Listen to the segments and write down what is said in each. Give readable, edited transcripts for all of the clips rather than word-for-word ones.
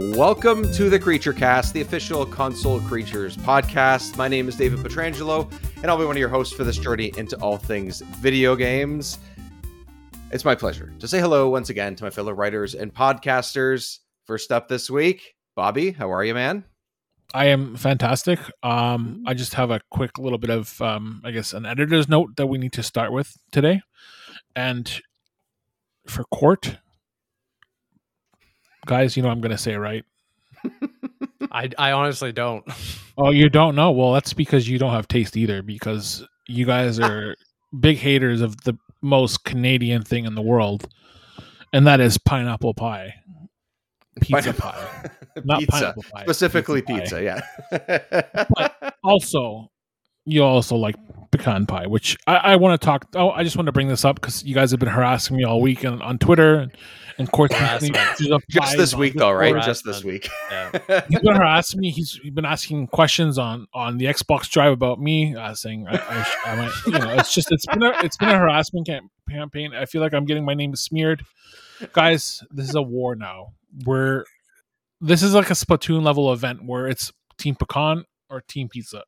Welcome to the Creature Cast, the official Console Creatures podcast. My name is David Petrangelo, and I'll be one of your hosts for this journey into all things video games. It's my pleasure to say hello once again to my fellow writers and podcasters. First up this week, Bobby, how are you, man? I am fantastic. I just have a quick little bit of, I guess, an editor's note that we need to start with today. And for Court, guys, you know I'm going to say, right? I honestly don't. Oh, you don't know? Well, that's because you don't have taste either, because you guys are big haters of the most Canadian thing in the world, and that is pineapple pie. Pizza pie. Not pizza. Pineapple pie. Specifically pizza, yeah. But also, you also like pecan pie, which I want to talk. Oh, I just want to bring this up because you guys have been harassing me all week on Twitter and Courtney. Just this week, though, right? Just this week. Yeah. He's been harassing me. He's been asking questions on the Xbox Drive about me, saying, I might, you know, it's been a harassment campaign. I feel like I'm getting my name smeared, guys. This is a war now. This is like a Splatoon level event where it's Team Pecan or Team Pizza.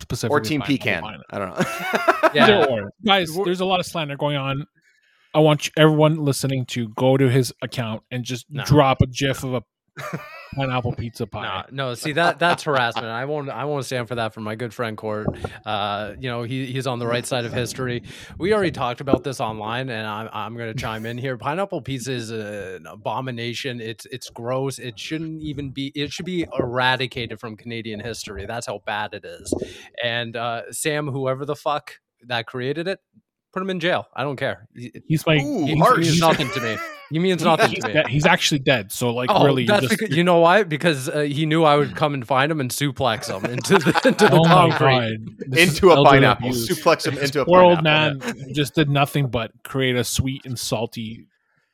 Specifically or Team Pecan. I don't know. Yeah. Or. Guys, there's a lot of slander going on. I want everyone listening to go to his account and just drop a GIF of a pineapple pizza pie. No, see that's harassment. I won't stand for that from my good friend Court. You know, he's on the right side of history. We already talked about this online, and I'm going to chime in here. Pineapple pizza is an abomination. It's gross. It shouldn't even be. It should be eradicated from Canadian history. That's how bad it is. And Sam, whoever the fuck that created it, put him in jail. I don't care. He's like, he means nothing to me. He means nothing to me. He's actually dead. So, like, really, you know why? Because he knew I would come and find him and suplex him into the concrete, into a pineapple. Abuse. Suplex him into a poor pineapple. Old man just did nothing but create a sweet and salty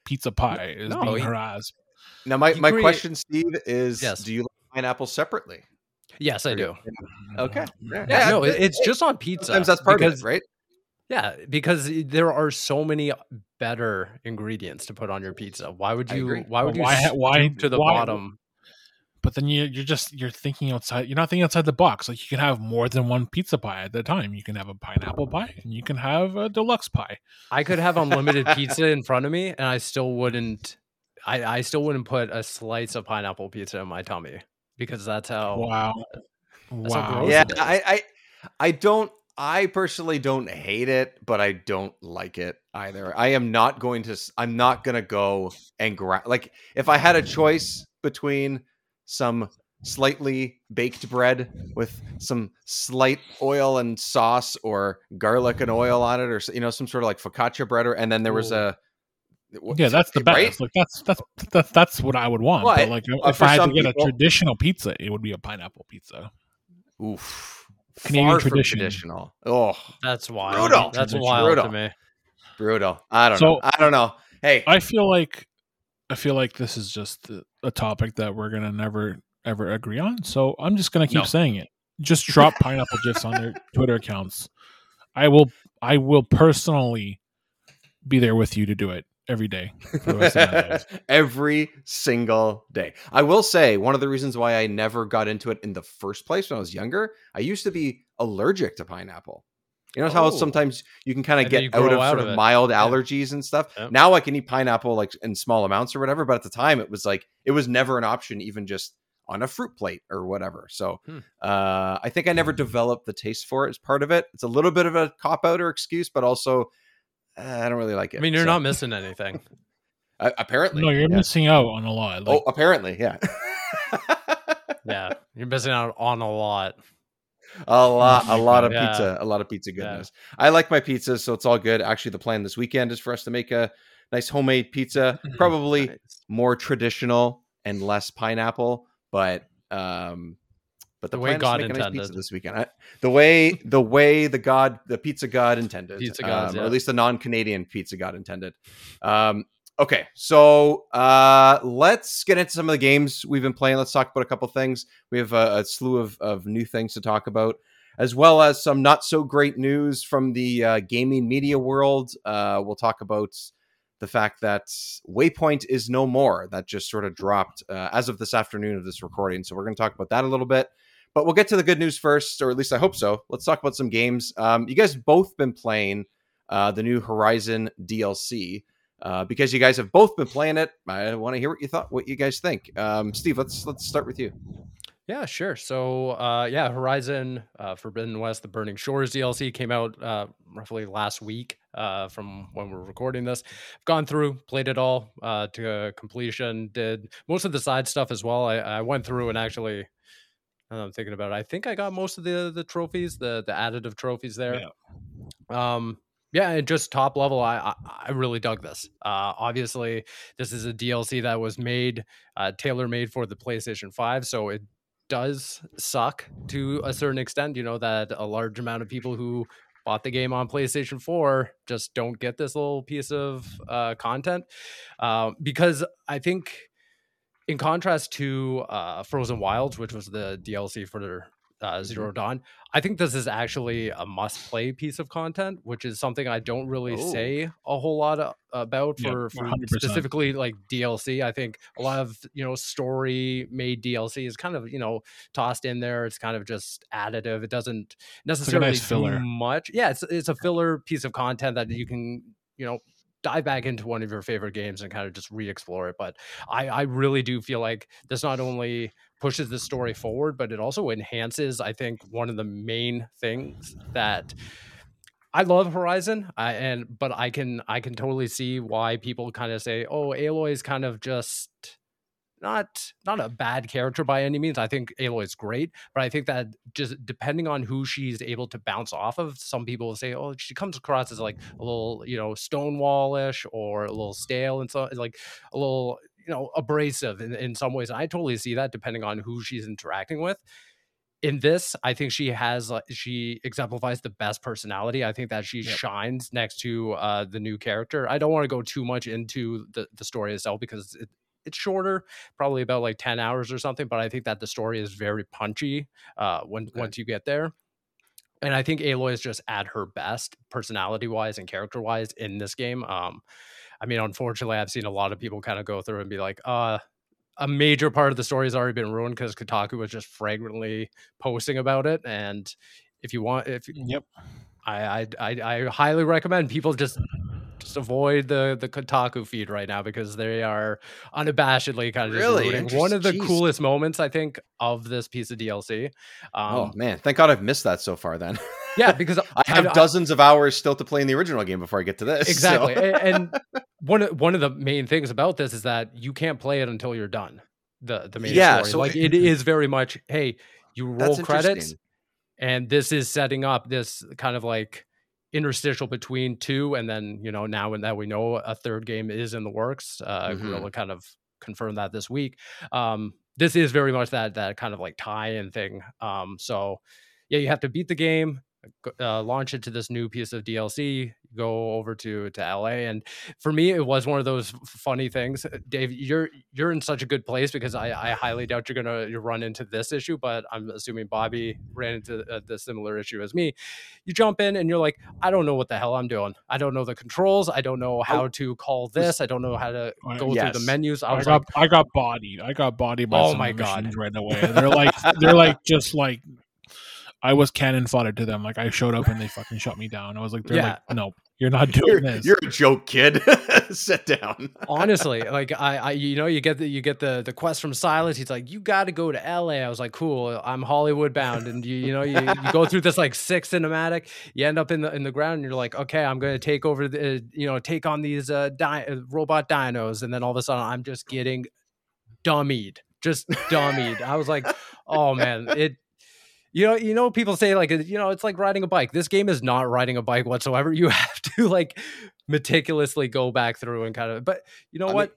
pizza pie. Is being harassed. Now, my question, Steve, is: do you like pineapple separately? Yes, I do. Okay. Yeah. No, it's just on pizza. Sometimes that's part of it, right? Yeah, because there are so many better ingredients to put on your pizza. Why would you bottom? But then you're thinking outside. You're not thinking outside the box. Like, you can have more than one pizza pie at a time. You can have a pineapple pie, and you can have a deluxe pie. I could have unlimited pizza in front of me, and I still wouldn't. I still wouldn't put a slice of pineapple pizza in my tummy, because that's how. Wow. That's how gross it is. I don't. I personally don't hate it, but I don't like it either. I'm not going to go and like, if I had a choice between some slightly baked bread with some slight oil and sauce, or garlic and oil on it, or, you know, some sort of like focaccia bread, or, and then there was that's the best. Right? Like, that's what I would want. Well, but like, if I had to get a traditional pizza, it would be a pineapple pizza. Oof. Canadian traditional. Oh, that's wild. Brutal. That's wild. Brutal. To me. Brutal. I don't know. Hey, I feel like this is just a topic that we're gonna never ever agree on. So I'm just gonna keep saying it. Just drop pineapple gifs on their Twitter accounts. I will personally be there with you to do it every day. For the rest of my life. Every single day. I will say, one of the reasons why I never got into it in the first place when I was younger, I used to be allergic to pineapple. You know how sometimes you can kind of get out of mild allergies and stuff. Yep. Now I can eat pineapple like in small amounts or whatever, but at the time it was never an option, even just on a fruit plate or whatever. So I think I never developed the taste for it as part of it. It's a little bit of a cop-out or excuse, but also I don't really like it. I mean, you're not missing anything. Apparently. No, you're missing out on a lot. Like, apparently, yeah. Yeah, you're missing out on a lot. A lot of pizza. A lot of pizza goodness. Yeah. I like my pizzas, so it's all good. Actually, the plan this weekend is for us to make a nice homemade pizza, probably more traditional and less pineapple, but the way God intended nice this weekend, the pizza God intended, or at least the non-Canadian pizza God intended. Okay. So, let's get into some of the games we've been playing. Let's talk about a couple things. We have a slew of new things to talk about, as well as some not so great news from the gaming media world. We'll talk about the fact that Waypoint is no more. That just sort of dropped as of this afternoon of this recording. So we're going to talk about that a little bit. But we'll get to the good news first, or at least I hope so. Let's talk about some games. You guys both been playing the new Horizon DLC because you guys have both been playing it. I want to hear what you thought, what you guys think. Steve, let's start with you. Yeah, sure. So, Horizon Forbidden West, the Burning Shores DLC came out roughly last week from when we're recording this. I've gone through, played it all to completion, did most of the side stuff as well. I went through and actually, I'm thinking about it, I think I got most of the trophies, the additive trophies there. Yeah. And just top level, I really dug this. Obviously, this is a DLC that was made, tailor-made for the PlayStation 5, so it does suck to a certain extent, you know, that a large amount of people who bought the game on PlayStation 4 just don't get this little piece of content because I think in contrast to Frozen Wilds, which was the DLC for Zero Dawn, I think this is actually a must-play piece of content, which is something I don't really say a whole lot about for specifically like DLC. I think a lot of, you know, story-made DLC is kind of, you know, tossed in there. It's kind of just additive. It doesn't necessarily do much. Yeah, it's a filler piece of content that you can, you know, dive back into one of your favorite games and kind of just re-explore it. But I really do feel like this not only pushes the story forward, but it also enhances, I think, one of the main things that I love Horizon. But I can totally see why people kind of say, oh, Aloy is kind of just not a bad character by any means. I think Aloy's great, but I think that just depending on who she's able to bounce off of, some people will say, oh, she comes across as like a little, you know, stonewallish or a little stale and so like a little, you know, abrasive in some ways. And I totally see that depending on who she's interacting with. In this, I think she exemplifies the best personality. I think that she shines next to the new character. I don't want to go too much into the story itself because it's shorter, probably about like 10 hours or something, but I think that the story is very punchy once you get there. And I think Aloy is just at her best personality wise and character wise in this game. I mean, unfortunately, I've seen a lot of people kind of go through and be like, a major part of the story has already been ruined because Kotaku was just fragrantly posting about it. And if you want, I highly recommend people just avoid the Kotaku feed right now because they are unabashedly kind of just ruining one of the coolest moments, I think, of this piece of DLC. Oh man, thank God I've missed that so far then. Yeah, because I have dozens of hours still to play in the original game before I get to this. Exactly. So. And one of the main things about this is that you can't play it until you're done. The main story. So like it is very much, hey, you roll credits and this is setting up this kind of like interstitial between two, and then, you know, now that we know a third game is in the works, Guerrilla kind of confirmed that this week. This is very much that kind of like tie-in thing. So yeah, you have to beat the game, launch it to this new piece of DLC, go over to LA. And for me, it was one of those funny things. Dave, you're in such a good place because I highly doubt you'll run into this issue, but I'm assuming Bobby ran into the similar issue as me. You jump in and you're like, I don't know what the hell I'm doing. I don't know the controls. I don't know how to call this. I don't know how to go through the menus. I got bodied. I got bodied by some machines right away. And they're like I was cannon fodder to them. Like I showed up and they fucking shut me down. I was like, no, you're not doing this. You're a joke, kid. Sit down. Honestly, like I, you know, you get the quest from Silas. He's like, you got to go to LA. I was like, cool. I'm Hollywood bound. And you go through this like six cinematic, you end up in the ground and you're like, okay, I'm going to take on these robot dinos. And then all of a sudden I'm just getting dummied. I was like, oh man, You know, people say like, you know, it's like riding a bike. This game is not riding a bike whatsoever. You have to like meticulously go back through and kind of, but you know what?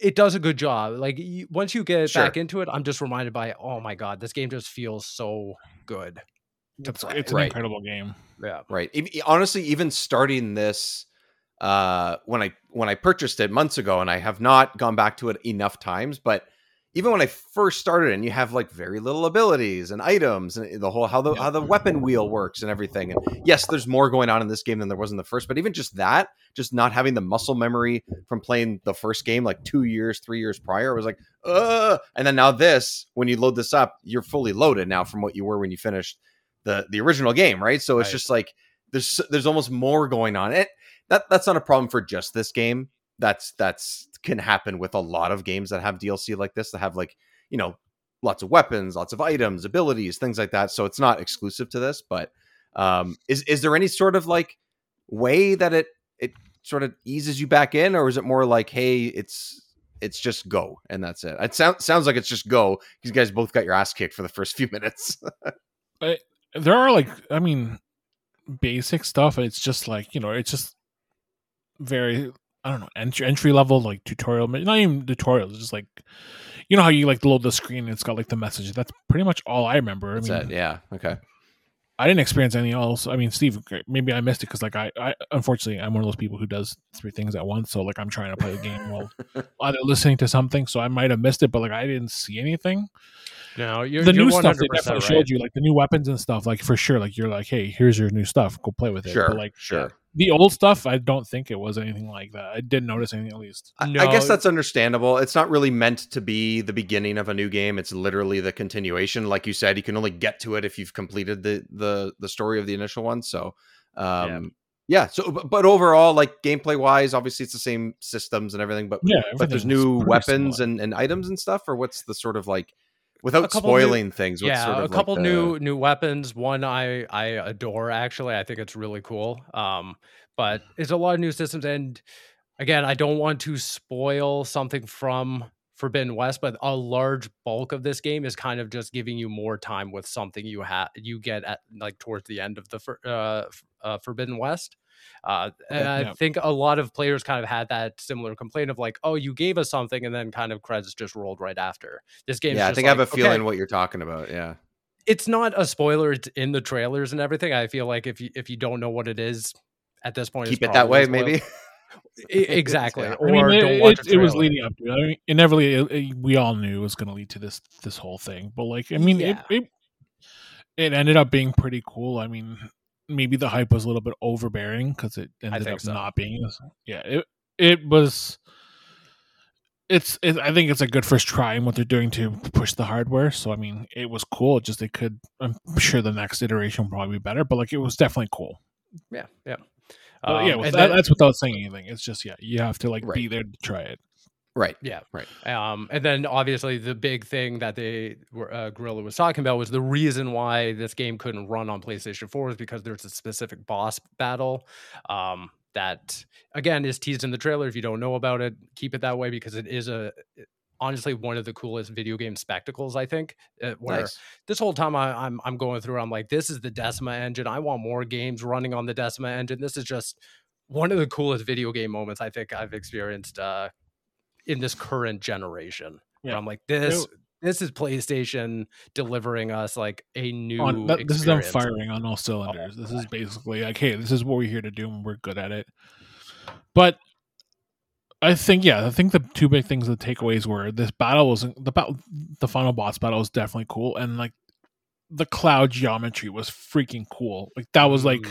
It does a good job. Like once you get back into it, I'm just reminded by, oh my God, this game just feels so good to play. It's an incredible game. Yeah. Right. Honestly, even starting this, when I purchased it months ago, and I have not gone back to it enough times, but even when I first started, and you have like very little abilities and items and the whole how the weapon wheel works and everything. And yes, there's more going on in this game than there was in the first, but even just that, just not having the muscle memory from playing the first game like 3 years prior, it was like, and then now this, when you load this up, you're fully loaded now from what you were when you finished the original game, right? So it's just like there's almost more going on. That's not a problem for just this game. That's can happen with a lot of games that have DLC like this, that have like, you know, lots of weapons, lots of items, abilities, things like that. So it's not exclusive to this, but is there any sort of like way that it sort of eases you back in, or is it more like, hey, it's just go and that's it? It sounds like it's just go. You guys both got your ass kicked for the first few minutes. There are like, I mean, basic stuff. And it's just like, you know, it's just very, I don't know, entry level, like tutorial, not even tutorials, just like, you know how you like load the screen and it's got like the message. That's pretty much all I remember. That's it. Yeah. Okay. I didn't experience anything else. I mean, Steve, maybe I missed it because like I unfortunately, I'm one of those people who does 3 things at once. So like I'm trying to play a game while either listening to something. So I might have missed it, but like I didn't see anything. No, the new stuff they definitely showed you, like the new weapons and stuff, like for sure. Like you're like, hey, here's your new stuff. Go play with it. Sure. But, like, sure. The old stuff, I don't think it was anything like that. I didn't notice anything, at least. No. I guess that's understandable. It's not really meant to be the beginning of a new game. It's literally the continuation. Like you said, you can only get to it if you've completed the story of the initial one. So, So, but overall, like gameplay wise, obviously it's the same systems and everything. But yeah, but there's new weapons and items and stuff. Or what's the sort of like, without spoiling things? Yeah, sort of a couple like new weapons. One I adore, actually. I think it's really cool. But it's a lot of new systems. And again, I don't want to spoil something from Forbidden West, but a large bulk of this game is kind of just giving you more time with something you get at like towards the end of the Forbidden West. I think a lot of players kind of had that similar complaint of like, oh, you gave us something and then kind of credits just rolled right after. This game, I think like, I have a feeling what you're talking about. Yeah, it's not a spoiler. It's in the trailers and everything. I feel like if you don't know what it is at this point, keep it that way, maybe. Exactly. Yeah. Or I mean, don't watch it was leading up to. I mean, inevitably, we all knew it was going to lead to this whole thing. But like, I mean, it ended up being pretty cool. I mean, maybe the hype was a little bit overbearing because it ended up not being. Yeah, it was. I think it's a good first try in what they're doing to push the hardware. So I mean, it was cool. Just they could. I'm sure the next iteration will probably be better, but like it was definitely cool. Yeah, yeah, that's without saying anything. It's just you have to like be there to try it. Right. Yeah. Right. And then obviously the big thing that Gorilla was talking about was the reason why this game couldn't run on PlayStation 4 is because there's a specific boss battle that, again, is teased in the trailer. If you don't know about it, keep it that way because it is honestly one of the coolest video game spectacles, I think, where this whole time I'm going through, I'm like, this is the Decima engine. I want more games running on the Decima engine. This is just one of the coolest video game moments I think I've experienced in this current generation. Yeah. I'm like, this is PlayStation delivering us like a new experience. This is them firing on all cylinders. This is basically like, hey, this is what we're here to do and we're good at it. But I think the two big things, the takeaways were this battle wasn't the final boss battle was definitely cool. And like the cloud geometry was freaking cool. Like that was like,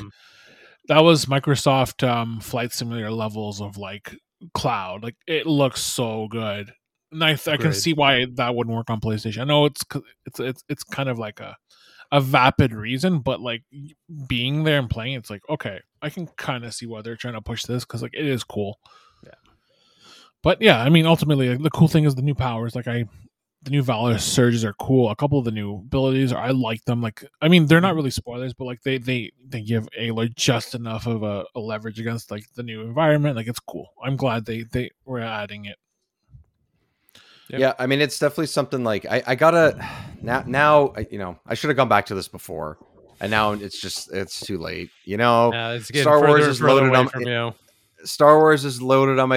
that was Microsoft Flight Simulator levels of like, cloud. Like it looks so good, and I can see why that wouldn't work on PlayStation. I know it's kind of like a vapid reason, but like being there and playing, it's like, okay, I can kind of see why they're trying to push this because like it is cool. Yeah, but yeah, I mean, ultimately, like, the cool thing is the new powers. Like the new Valor Surges are cool. A couple of the new abilities I like them. Like, I mean, they're not really spoilers, but like they give Aloy just enough of a leverage against like the new environment. Like it's cool. I'm glad they were adding it. Yep. Yeah. I mean, it's definitely something like I gotta now, you know, I should have gone back to this before and now it's too late. You know, Star Wars is loaded on my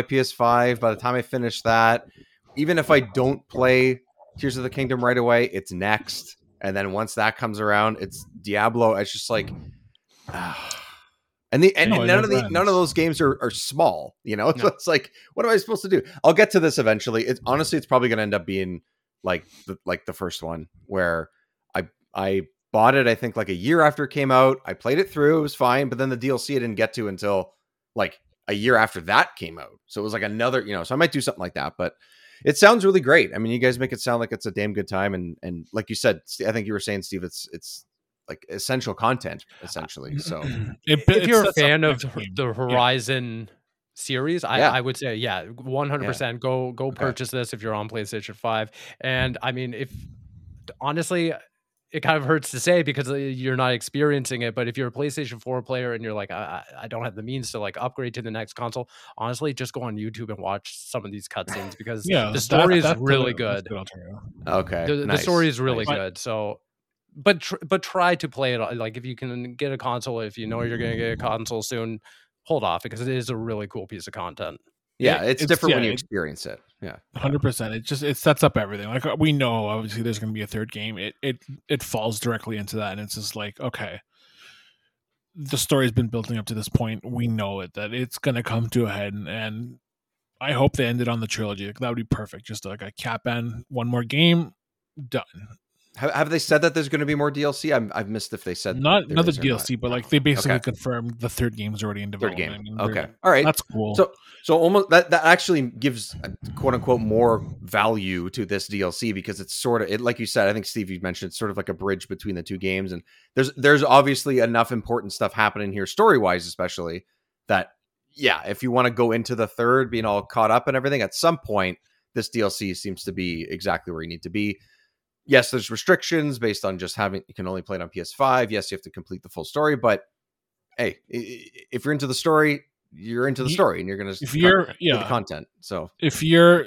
PS5. By the time I finish that, even if I don't play Tears of the Kingdom right away, it's next. And then once that comes around, it's Diablo. It's just like, none of those games are small, you know? No. So it's like, what am I supposed to do? I'll get to this eventually. It's honestly, it's probably going to end up being like the first one, where I bought it, I think, like a year after it came out. I played it through. It was fine. But then the DLC I didn't get to until like a year after that came out. So it was like another, you know, so I might do something like that. But it sounds really great. I mean, you guys make it sound like it's a damn good time. And like you said, I think you were saying, Steve, it's like essential content, essentially. So if you're a fan of the Horizon series, I would say, 100%. Yeah. Go purchase this if you're on PlayStation 5. And I mean, if honestly, it kind of hurts to say because you're not experiencing it, but if you're a PlayStation 4 player and you're like, I don't have the means to like upgrade to the next console, honestly, just go on YouTube and watch some of these cutscenes because the story is really good. Okay, the story is really good. So, but try to play it. Like if you can get a console, if you know you're going to get a console soon, hold off because it is a really cool piece of content. Yeah, it's different when you experience it. Yeah, 100%. It sets up everything. Like we know, obviously, there's going to be a third game. It falls directly into that, and it's just like, okay, the story's been building up to this point. We know that it's going to come to a head, and I hope they ended on the trilogy. Like, that would be perfect. Just like a cap end, one more game, done. Have they said that there's going to be more DLC? I've missed if they said not another DLC, but like they basically confirmed the third game's already in development. Third game. I mean, all right, that's cool. So almost that actually gives quote unquote more value to this DLC because it's sort of like you said. I think Steve, you mentioned it's sort of like a bridge between the two games, and there's obviously enough important stuff happening here story wise, especially that if you want to go into the third being all caught up and everything, at some point this DLC seems to be exactly where you need to be. Yes, there's restrictions based on just having you can only play it on PS5. Yes, you have to complete the full story, but hey, if you're into the story, you're into the story, and you're going to the content. So if you're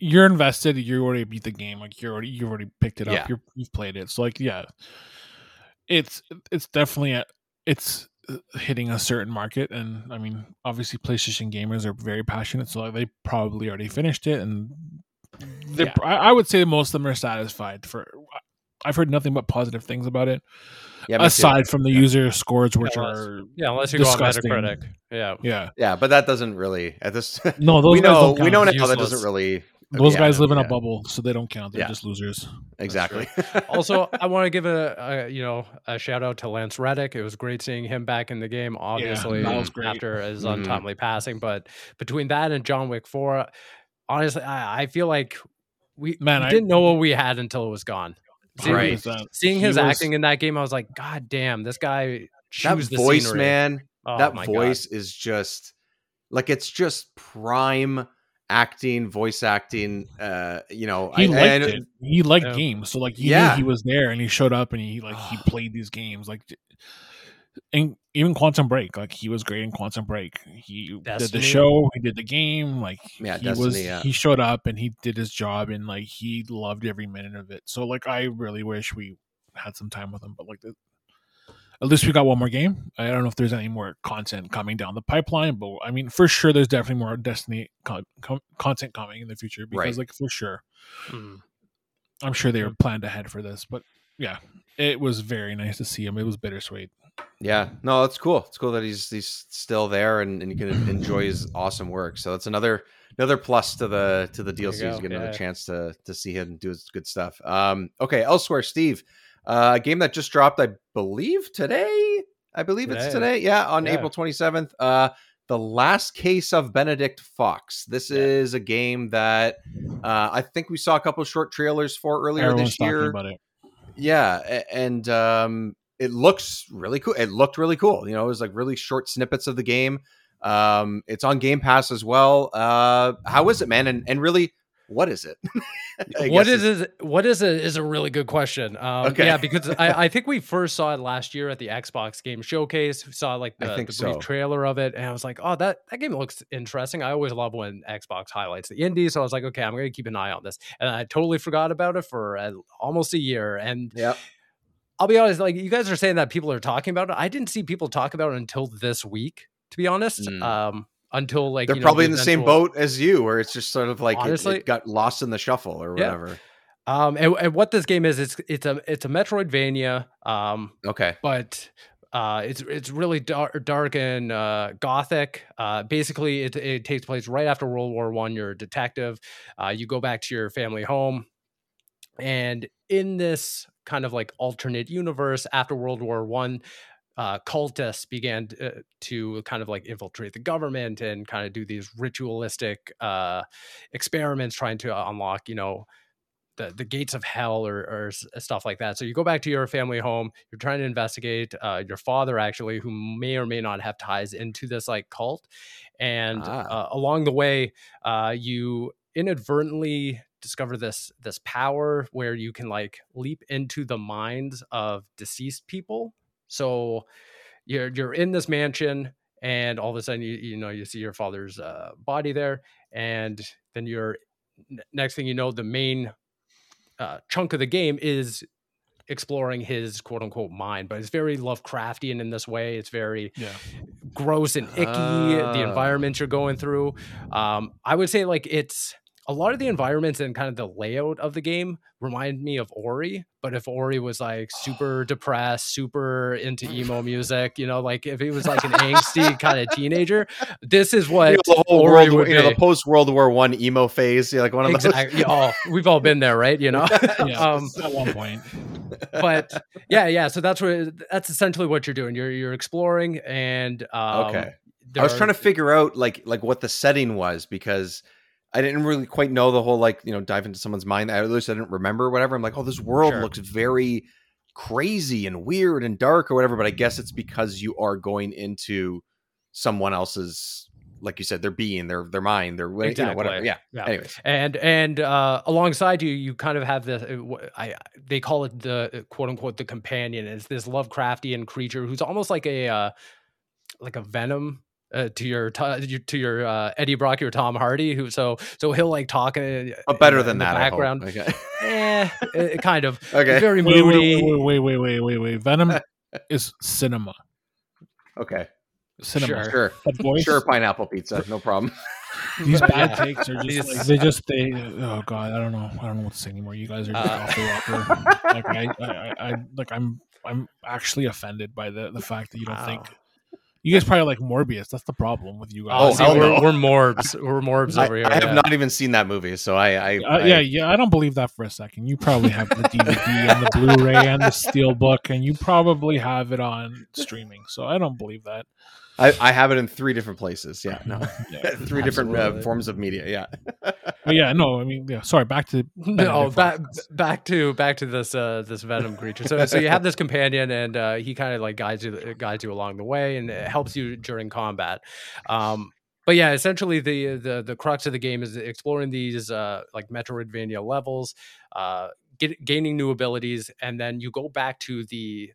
invested, you already beat the game. Like you've already picked it up. Yeah. You've played it. So like it's definitely it's hitting a certain market, and I mean obviously PlayStation gamers are very passionate, so they probably already finished it and. I would say most of them are satisfied. I've heard nothing but positive things about it. Yeah, aside from the user scores, which unless you disgusting. Go on Metacritic. Yeah, but that doesn't really at this. No, those we know now that doesn't really. Those guys live in a bubble, so they don't count. They're just losers. Exactly. Also, I want to give a shout out to Lance Reddick. It was great seeing him back in the game. Obviously, after his untimely passing, but between that and John Wick 4. Honestly, I feel like we didn't know what we had until it was gone. Seeing his acting in that game, I was like, God damn, this guy chews the voice, scenery. Man. Oh, that voice is just like it's just prime acting, voice acting. He liked it. He liked games, so like he knew he was there, and he showed up, and he played these games, like. And even Quantum Break, like he was great in Quantum Break. He did the show, he did the game, like he showed up and he did his job and like he loved every minute of it. So like I really wish we had some time with him, but like at least we got one more game. I don't know if there's any more content coming down the pipeline, but I mean for sure there's definitely more Destiny content coming in the future because like for sure, I'm sure they were planned ahead for this, but yeah, it was very nice to see him. It was bittersweet. Yeah, no, it's cool. It's cool that he's still there and you can enjoy his awesome work. So that's another plus to the DLC. You get another chance to see him do his good stuff. Okay, elsewhere, Steve, a game that just dropped, I believe today. On April 27th. The Last Case of Benedict Fox. This is a game that I think we saw a couple of short trailers for earlier this year. About it. Yeah, and it looks really cool. It looked really cool. You know, it was like really short snippets of the game. It's on Game Pass as well. How is it, man? And really, what is it? What is it is a really good question. Because I think we first saw it last year at the Xbox Game Showcase. We saw like the brief trailer of it, and I was like, oh, that game looks interesting. I always love when Xbox highlights the indie, so I was like, okay, I'm going to keep an eye on this. And I totally forgot about it for almost a year. And I'll be honest, like you guys are saying that people are talking about it. I didn't see people talk about it until this week, to be honest. Until like they're probably in the same boat as you, where it's just sort of like it got lost in the shuffle or whatever. And what this game is, it's a Metroidvania. But it's really dark and gothic. Basically, it takes place right after World War I. You're a detective. You go back to your family home. And in this kind of like alternate universe after World War One, cultists began to kind of like infiltrate the government and kind of do these ritualistic experiments trying to unlock, you know, the gates of hell or stuff like that. So you go back to your family home, you're trying to investigate your father, actually, who may or may not have ties into this like cult. And along the way, you inadvertently discover this power where you can like leap into the minds of deceased people. So you're in this mansion and all of a sudden, you know, you see your father's body there. And then you're next thing you know, the main chunk of the game is exploring his quote unquote mind, but it's very Lovecraftian in this way. It's very gross and icky, the environment you're going through. I would say like it's a lot of the environments and kind of the layout of the game remind me of Ori, but if Ori was like super depressed, super into emo music, you know, like if he was like an angsty kind of teenager, this is what, you know, the whole Ori would be. You know, the post World War I emo phase, like one of those. We've all been there, right? You know, at one point. But yeah. So that's essentially what you're doing. You're exploring, and okay. I was trying to figure out like what the setting was, because I didn't really quite know the whole, like, you know, dive into someone's mind. At least I didn't remember whatever. I'm like, oh, this world looks very crazy and weird and dark or whatever. But I guess it's because you are going into someone else's, like you said, their being, their mind, their way, you know, whatever. Yeah. Anyways. And alongside you kind of have they call it the quote unquote, the companion. It's this Lovecraftian creature who's almost like a Venom. To your Eddie Brock or Tom Hardy, who so he'll like talk better than that background. Okay. It kind of very moody. Wait. Venom is cinema. Okay, cinema. Sure, pineapple pizza, no problem. These bad takes are just like, they oh god, I don't know what to say anymore. You guys are just off the rocker. Like I'm actually offended by the fact that you don't think. You guys probably like Morbius. That's the problem with you guys. Oh, we're Morbs. We're Morbs over here. I have not even seen that movie, so I don't believe that for a second. You probably have the DVD and the Blu-ray and the Steelbook, and you probably have it on streaming. So I don't believe that. I have it in 3 different places. Yeah, no, three different forms of media. Yeah, but yeah, no, I mean, yeah. Sorry, back to this Venom creature. So you have this companion, and he kind of like guides you along the way, and it helps you during combat. But yeah, essentially the crux of the game is exploring these like Metroidvania levels, gaining new abilities, and then you go back to the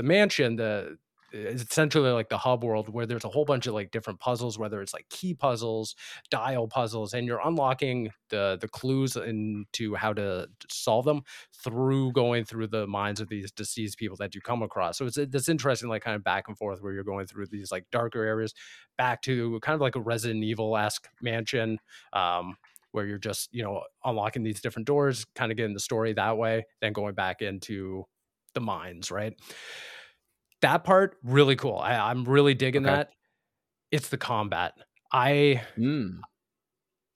mansion. It's essentially like the hub world where there's a whole bunch of like different puzzles, whether it's like key puzzles, dial puzzles, and you're unlocking the clues into how to solve them through going through the minds of these deceased people that you come across. So it's this interesting like kind of back and forth where you're going through these like darker areas back to kind of like a Resident Evil-esque mansion, where you're just, you know, unlocking these different doors, kind of getting the story that way, then going back into the mines, right? That part, really cool. I'm really digging that. It's the combat.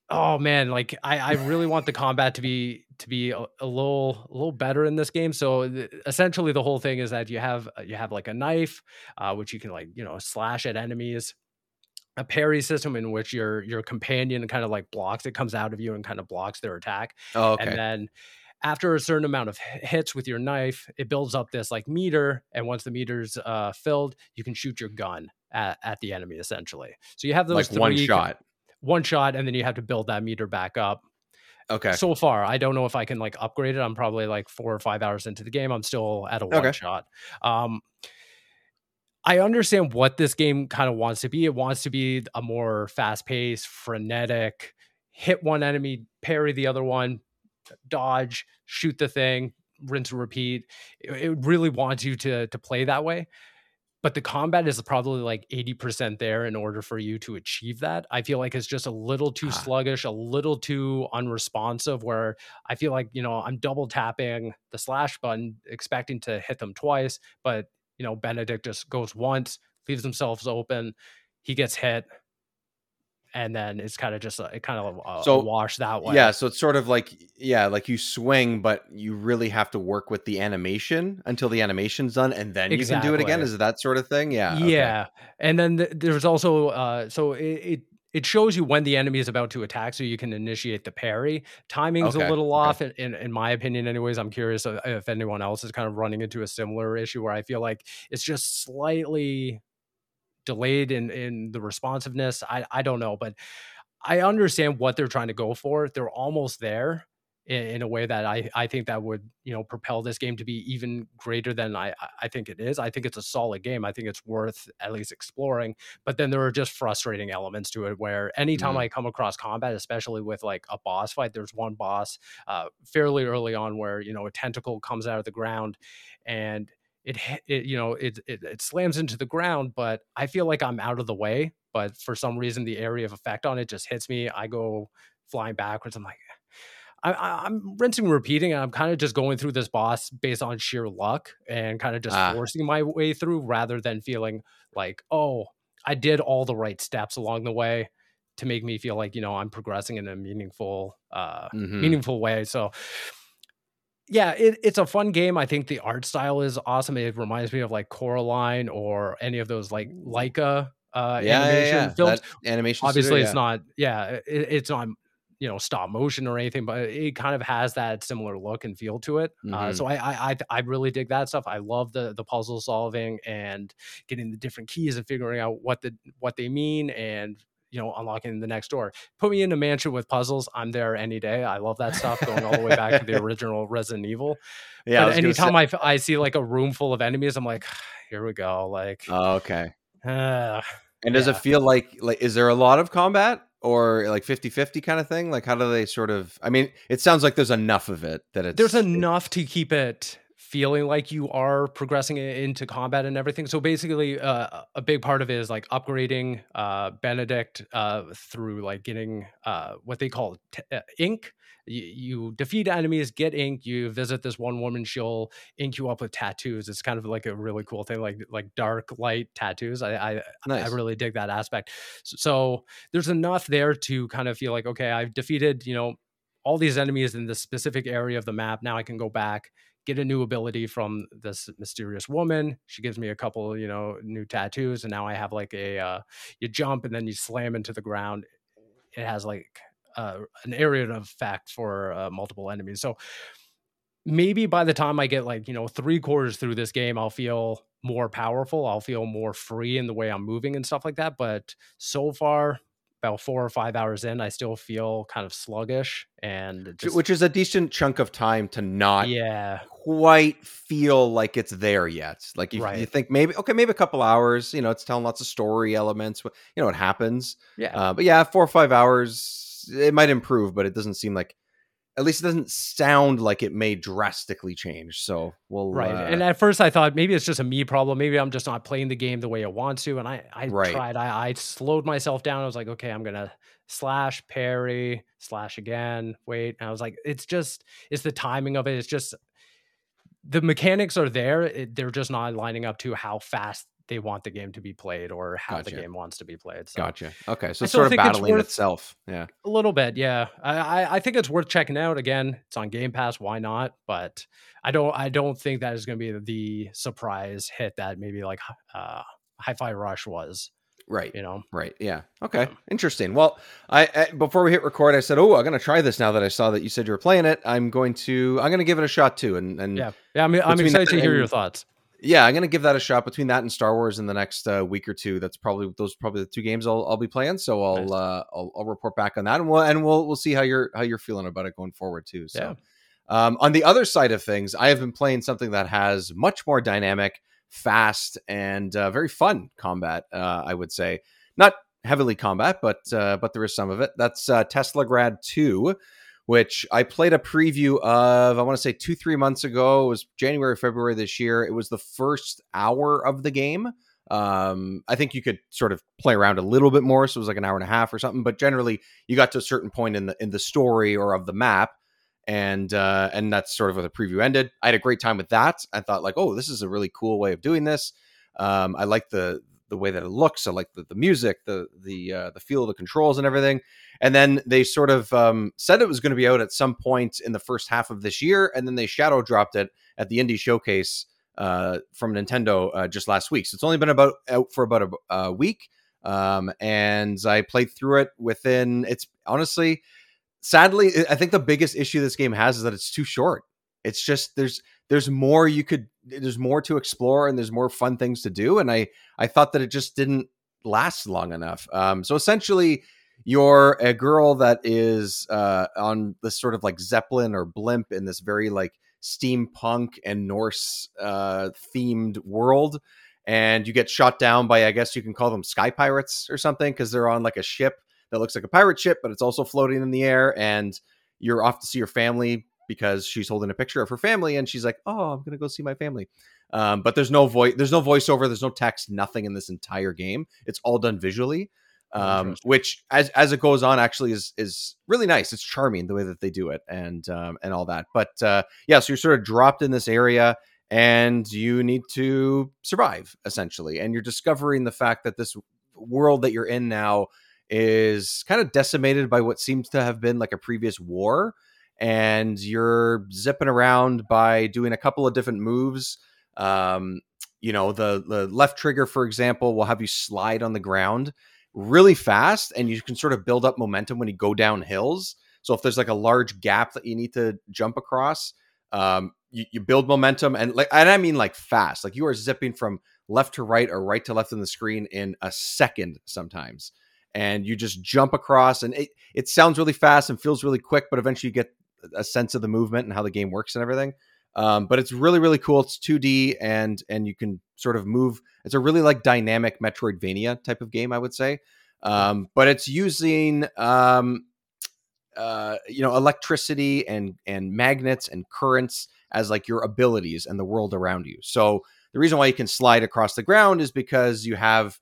Oh man, like I really want the combat to be a little better in this game. So essentially, the whole thing is that you have like a knife, which you can like, you know, slash at enemies. A parry system in which your companion kind of like blocks. It comes out of you and kind of blocks their attack. Oh, okay. And then, after a certain amount of hits with your knife, it builds up this like meter. And once the meter's filled, you can shoot your gun at the enemy, essentially. So you have those like three, one shot. And then you have to build that meter back up. Okay. So far, I don't know if I can like upgrade it. I'm probably like 4 or 5 hours into the game. I'm still at a one shot. I understand what this game kind of wants to be. It wants to be a more fast paced, frenetic, hit one enemy, parry the other one, dodge, shoot the thing, rinse and repeat. It really wants you to play that way, but the combat is probably like 80% there in order for you to achieve that. I feel like it's just a little too sluggish, a little too unresponsive, where I feel like, you know, I'm double tapping the slash button expecting to hit them twice, but, you know, Benedict just goes once, leaves himself open, he gets hit, and then it's kind of just it kind of a wash that way. Yeah, so it's sort of like, yeah, like you swing, but you really have to work with the animation until the animation's done, and then exactly. you can do it again. Is it that sort of thing? Yeah. Yeah, okay. And then there's also so it shows you when the enemy is about to attack, so you can initiate the parry. Timing's a little off, in my opinion anyways. I'm curious if anyone else is kind of running into a similar issue where I feel like it's just slightly delayed in the responsiveness. I don't know, but I understand what they're trying to go for. They're almost there in a way that I think that would, propel this game to be even greater than I think it is. I think it's a solid game. I think it's worth at least exploring, but then there are just frustrating elements to it where anytime I come across combat, especially with like a boss fight, there's one boss fairly early on where, a tentacle comes out of the ground and it slams into the ground, but I feel like I'm out of the way, but for some reason the area of effect on it just hits me. I go flying backwards. I'm like, I'm rinsing and repeating, and I'm kind of just going through this boss based on sheer luck and kind of just forcing my way through rather than feeling like, oh, I did all the right steps along the way to make me feel like, I'm progressing in a meaningful way. So yeah, it's a fun game. I think the art style is awesome. It reminds me of like Coraline or any of those like Laika animation films. That animation obviously studio, it's not stop motion or anything, but it kind of has that similar look and feel to it. So I really dig that stuff. I love the puzzle solving and getting the different keys and figuring out what they mean and unlocking the next door. Put me in a mansion with puzzles, I'm there any day. I love that stuff, going all the way back to the original Resident Evil. Yeah, but anytime I see like a room full of enemies, I'm like, here we go. Like, and does it feel like is there a lot of combat or like 50-50 kind of thing? Like, how do they sort of? I mean, it sounds like there's enough of it that there's enough to keep it feeling like you are progressing into combat and everything. So basically a big part of it is like upgrading Benedict through like getting what they call ink. You defeat enemies, get ink, you visit this one woman, she'll ink you up with tattoos. It's kind of like a really cool thing, like dark light tattoos. Nice. I really dig that aspect. So there's enough there to kind of feel like, okay, I've defeated, all these enemies in this specific area of the map. Now I can go back, get a new ability from this mysterious woman. She gives me a couple, new tattoos. And now I have like you jump and then you slam into the ground. It has like an area of effect for multiple enemies. So maybe by the time I get like, 3/4 through this game, I'll feel more powerful. I'll feel more free in the way I'm moving and stuff like that. But so far, about 4 or 5 hours in, I still feel kind of sluggish, and which is a decent chunk of time to not quite feel like it's there yet. Like you think maybe a couple hours, it's telling lots of story elements, it happens. Yeah. But 4 or 5 hours, it might improve, but it doesn't seem like, at least it doesn't sound like it may drastically change. So we'll... Right. And at first I thought maybe it's just a me problem. Maybe I'm just not playing the game the way I want to. And I tried. I slowed myself down. I was like, okay, I'm going to slash, parry, slash again, wait. And I was like, it's the timing of it. It's just the mechanics are there. They're just not lining up to how fast they want the game to be played or how the game wants to be played. So. Gotcha. Okay. So it's sort of battling itself. Yeah. A little bit. Yeah. I think it's worth checking out. Again, it's on Game Pass. Why not? But I don't think that is going to be the surprise hit that maybe like Hi-Fi Rush was. Right. Right. Yeah. Okay. Interesting. Well, I before we hit record, I said, I'm going to try this now that I saw that you said you were playing it. I'm going to give it a shot too. And yeah. I'm excited to hear your thoughts. Yeah, I'm going to give that a shot. Between that and Star Wars in the next week or two, those are probably the two games I'll be playing. So I'll report back on that, and we'll see how you're feeling about it going forward too. So on the other side of things, I have been playing something that has much more dynamic, fast, and very fun combat. I would say not heavily combat, but there is some of it. That's Teslagrad 2. Which I played a preview of, I want to say 2-3 months ago. It was January, February this year. It was the first hour of the game. I think you could sort of play around a little bit more. So it was like an hour and a half or something. But generally, you got to a certain point in the story or of the map. And that's sort of where the preview ended. I had a great time with that. I thought like, oh, this is a really cool way of doing this. I like the the way that it looks. I like the music, the feel of the controls and everything. And then they sort of said it was going to be out at some point in the first half of this year, and then they shadow dropped it at the indie showcase from Nintendo just last week. So it's only been out for about a week. And I played through it sadly, I think the biggest issue this game has is that it's too short. It's just, there's more to explore and there's more fun things to do. And I thought that it just didn't last long enough. So essentially you're a girl that is, on this sort of like Zeppelin or blimp in this very like steampunk and Norse, themed world. And you get shot down by, I guess you can call them sky pirates or something, because they're on like a ship that looks like a pirate ship, but it's also floating in the air. And you're off to see your family because she's holding a picture of her family, and she's like, "Oh, I'm gonna go see my family." But there's no voice, there's no voiceover, there's no text, nothing in this entire game. It's all done visually, which as it goes on actually is really nice. It's charming the way that they do it and all that. But so you're sort of dropped in this area. And you need to survive, essentially. And you're discovering the fact that this world that you're in now is kind of decimated by what seems to have been like a previous war. And you're zipping around by doing a couple of different moves. The left trigger, for example, will have you slide on the ground really fast. And you can sort of build up momentum when you go down hills. So if there's like a large gap that you need to jump across, you build momentum and I mean like fast, like you are zipping from left to right or right to left on the screen in a second sometimes. And you just jump across and it sounds really fast and feels really quick, but eventually you get a sense of the movement and how the game works and everything. But it's really, really cool. It's 2D and you can sort of move. It's a really like dynamic Metroidvania type of game, I would say. But it's using, electricity and magnets and currents as like your abilities and the world around you. So the reason why you can slide across the ground is because you have,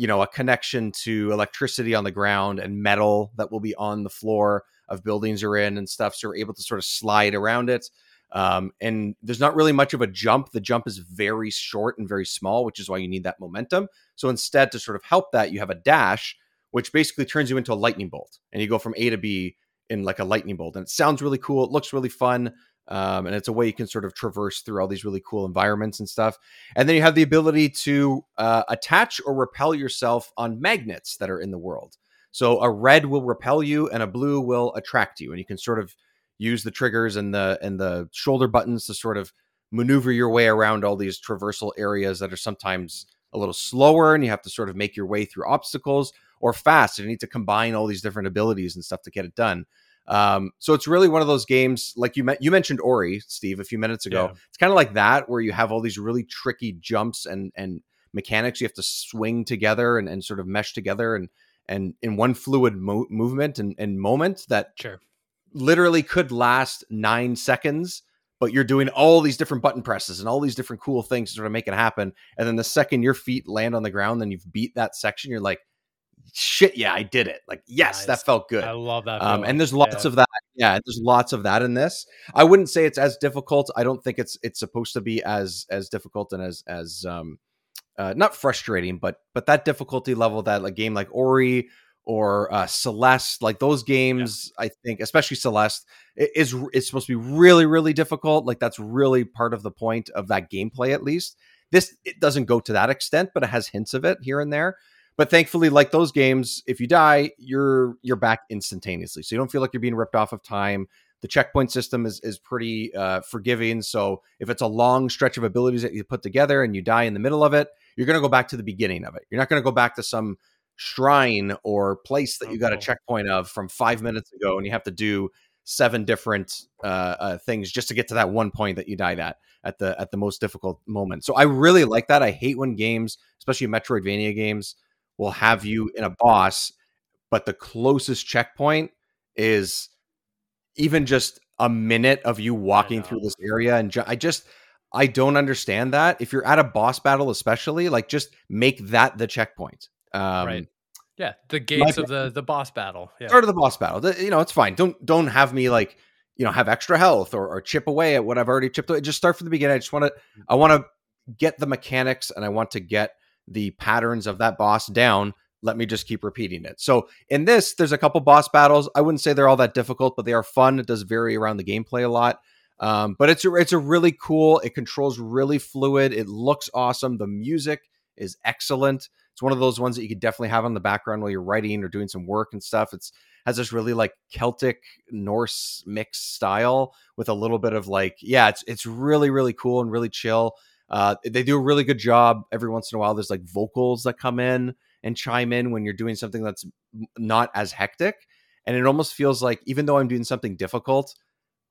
a connection to electricity on the ground and metal that will be on the floor of buildings you're in and stuff. So you're able to sort of slide around it. And there's not really much of a jump. The jump is very short and very small, which is why you need that momentum. So instead, to sort of help that, you have a dash, which basically turns you into a lightning bolt, and you go from A to B in like a lightning bolt. And it sounds really cool. It looks really fun. And it's a way you can sort of traverse through all these really cool environments and stuff. And then you have the ability to attach or repel yourself on magnets that are in the world. So a red will repel you and a blue will attract you. And you can sort of use the triggers and the shoulder buttons to sort of maneuver your way around all these traversal areas that are sometimes a little slower. And you have to sort of make your way through obstacles, or fast. And you need to combine all these different abilities and stuff to get it done. So it's really one of those games, like you mentioned Ori, Steve, a few minutes ago. Yeah. It's kind of like that, where you have all these really tricky jumps and mechanics you have to swing together and sort of mesh together and in one fluid movement and moment that literally could last 9 seconds, but you're doing all these different button presses and all these different cool things to sort of make it happen. And then the second your feet land on the ground, then you've beat that section, you're like, shit, yeah, I did it. Like, yes, nice. That felt good. I love that. And there's lots of that. Yeah, there's lots of that in this. I wouldn't say it's as difficult. I don't think it's supposed to be as difficult and as not frustrating, but that difficulty level that a game like Ori or Celeste, like those games, I think, especially Celeste, it's supposed to be really, really difficult. Like that's really part of the point of that gameplay, at least. This, it doesn't go to that extent, but it has hints of it here and there. But thankfully, like those games, if you die, you're back instantaneously. So you don't feel like you're being ripped off of time. The checkpoint system is pretty forgiving. So if it's a long stretch of abilities that you put together and you die in the middle of it, you're going to go back to the beginning of it. You're not going to go back to some shrine or place that you got a checkpoint of from 5 minutes ago and you have to do 7 different things just to get to that one point that you died at the most difficult moment. So I really like that. I hate when games, especially Metroidvania games, will have you in a boss, but the closest checkpoint is even just a minute of you walking through this area. And I don't understand that. If you're at a boss battle, especially, like just make that the checkpoint. Right. Yeah. The gates of the boss battle. Yeah. Start of the boss battle. It's fine. Don't have me like, have extra health or chip away at what I've already chipped away. Just start from the beginning. I want to get the mechanics and I want to get the patterns of that boss down, let me just keep repeating it. So in this, there's a couple boss battles. I wouldn't say they're all that difficult, but they are fun. It does vary around the gameplay a lot. But it's a really cool, it controls really fluid. It looks awesome. The music is excellent. It's one of those ones that you could definitely have on the background while you're writing or doing some work and stuff. It's has this really like Celtic Norse mix style with a little bit of like, yeah, it's really, really cool and really chill. They do a really good job. Every once in a while, there's like vocals that come in and chime in when you're doing something that's not as hectic. And it almost feels like, even though I'm doing something difficult,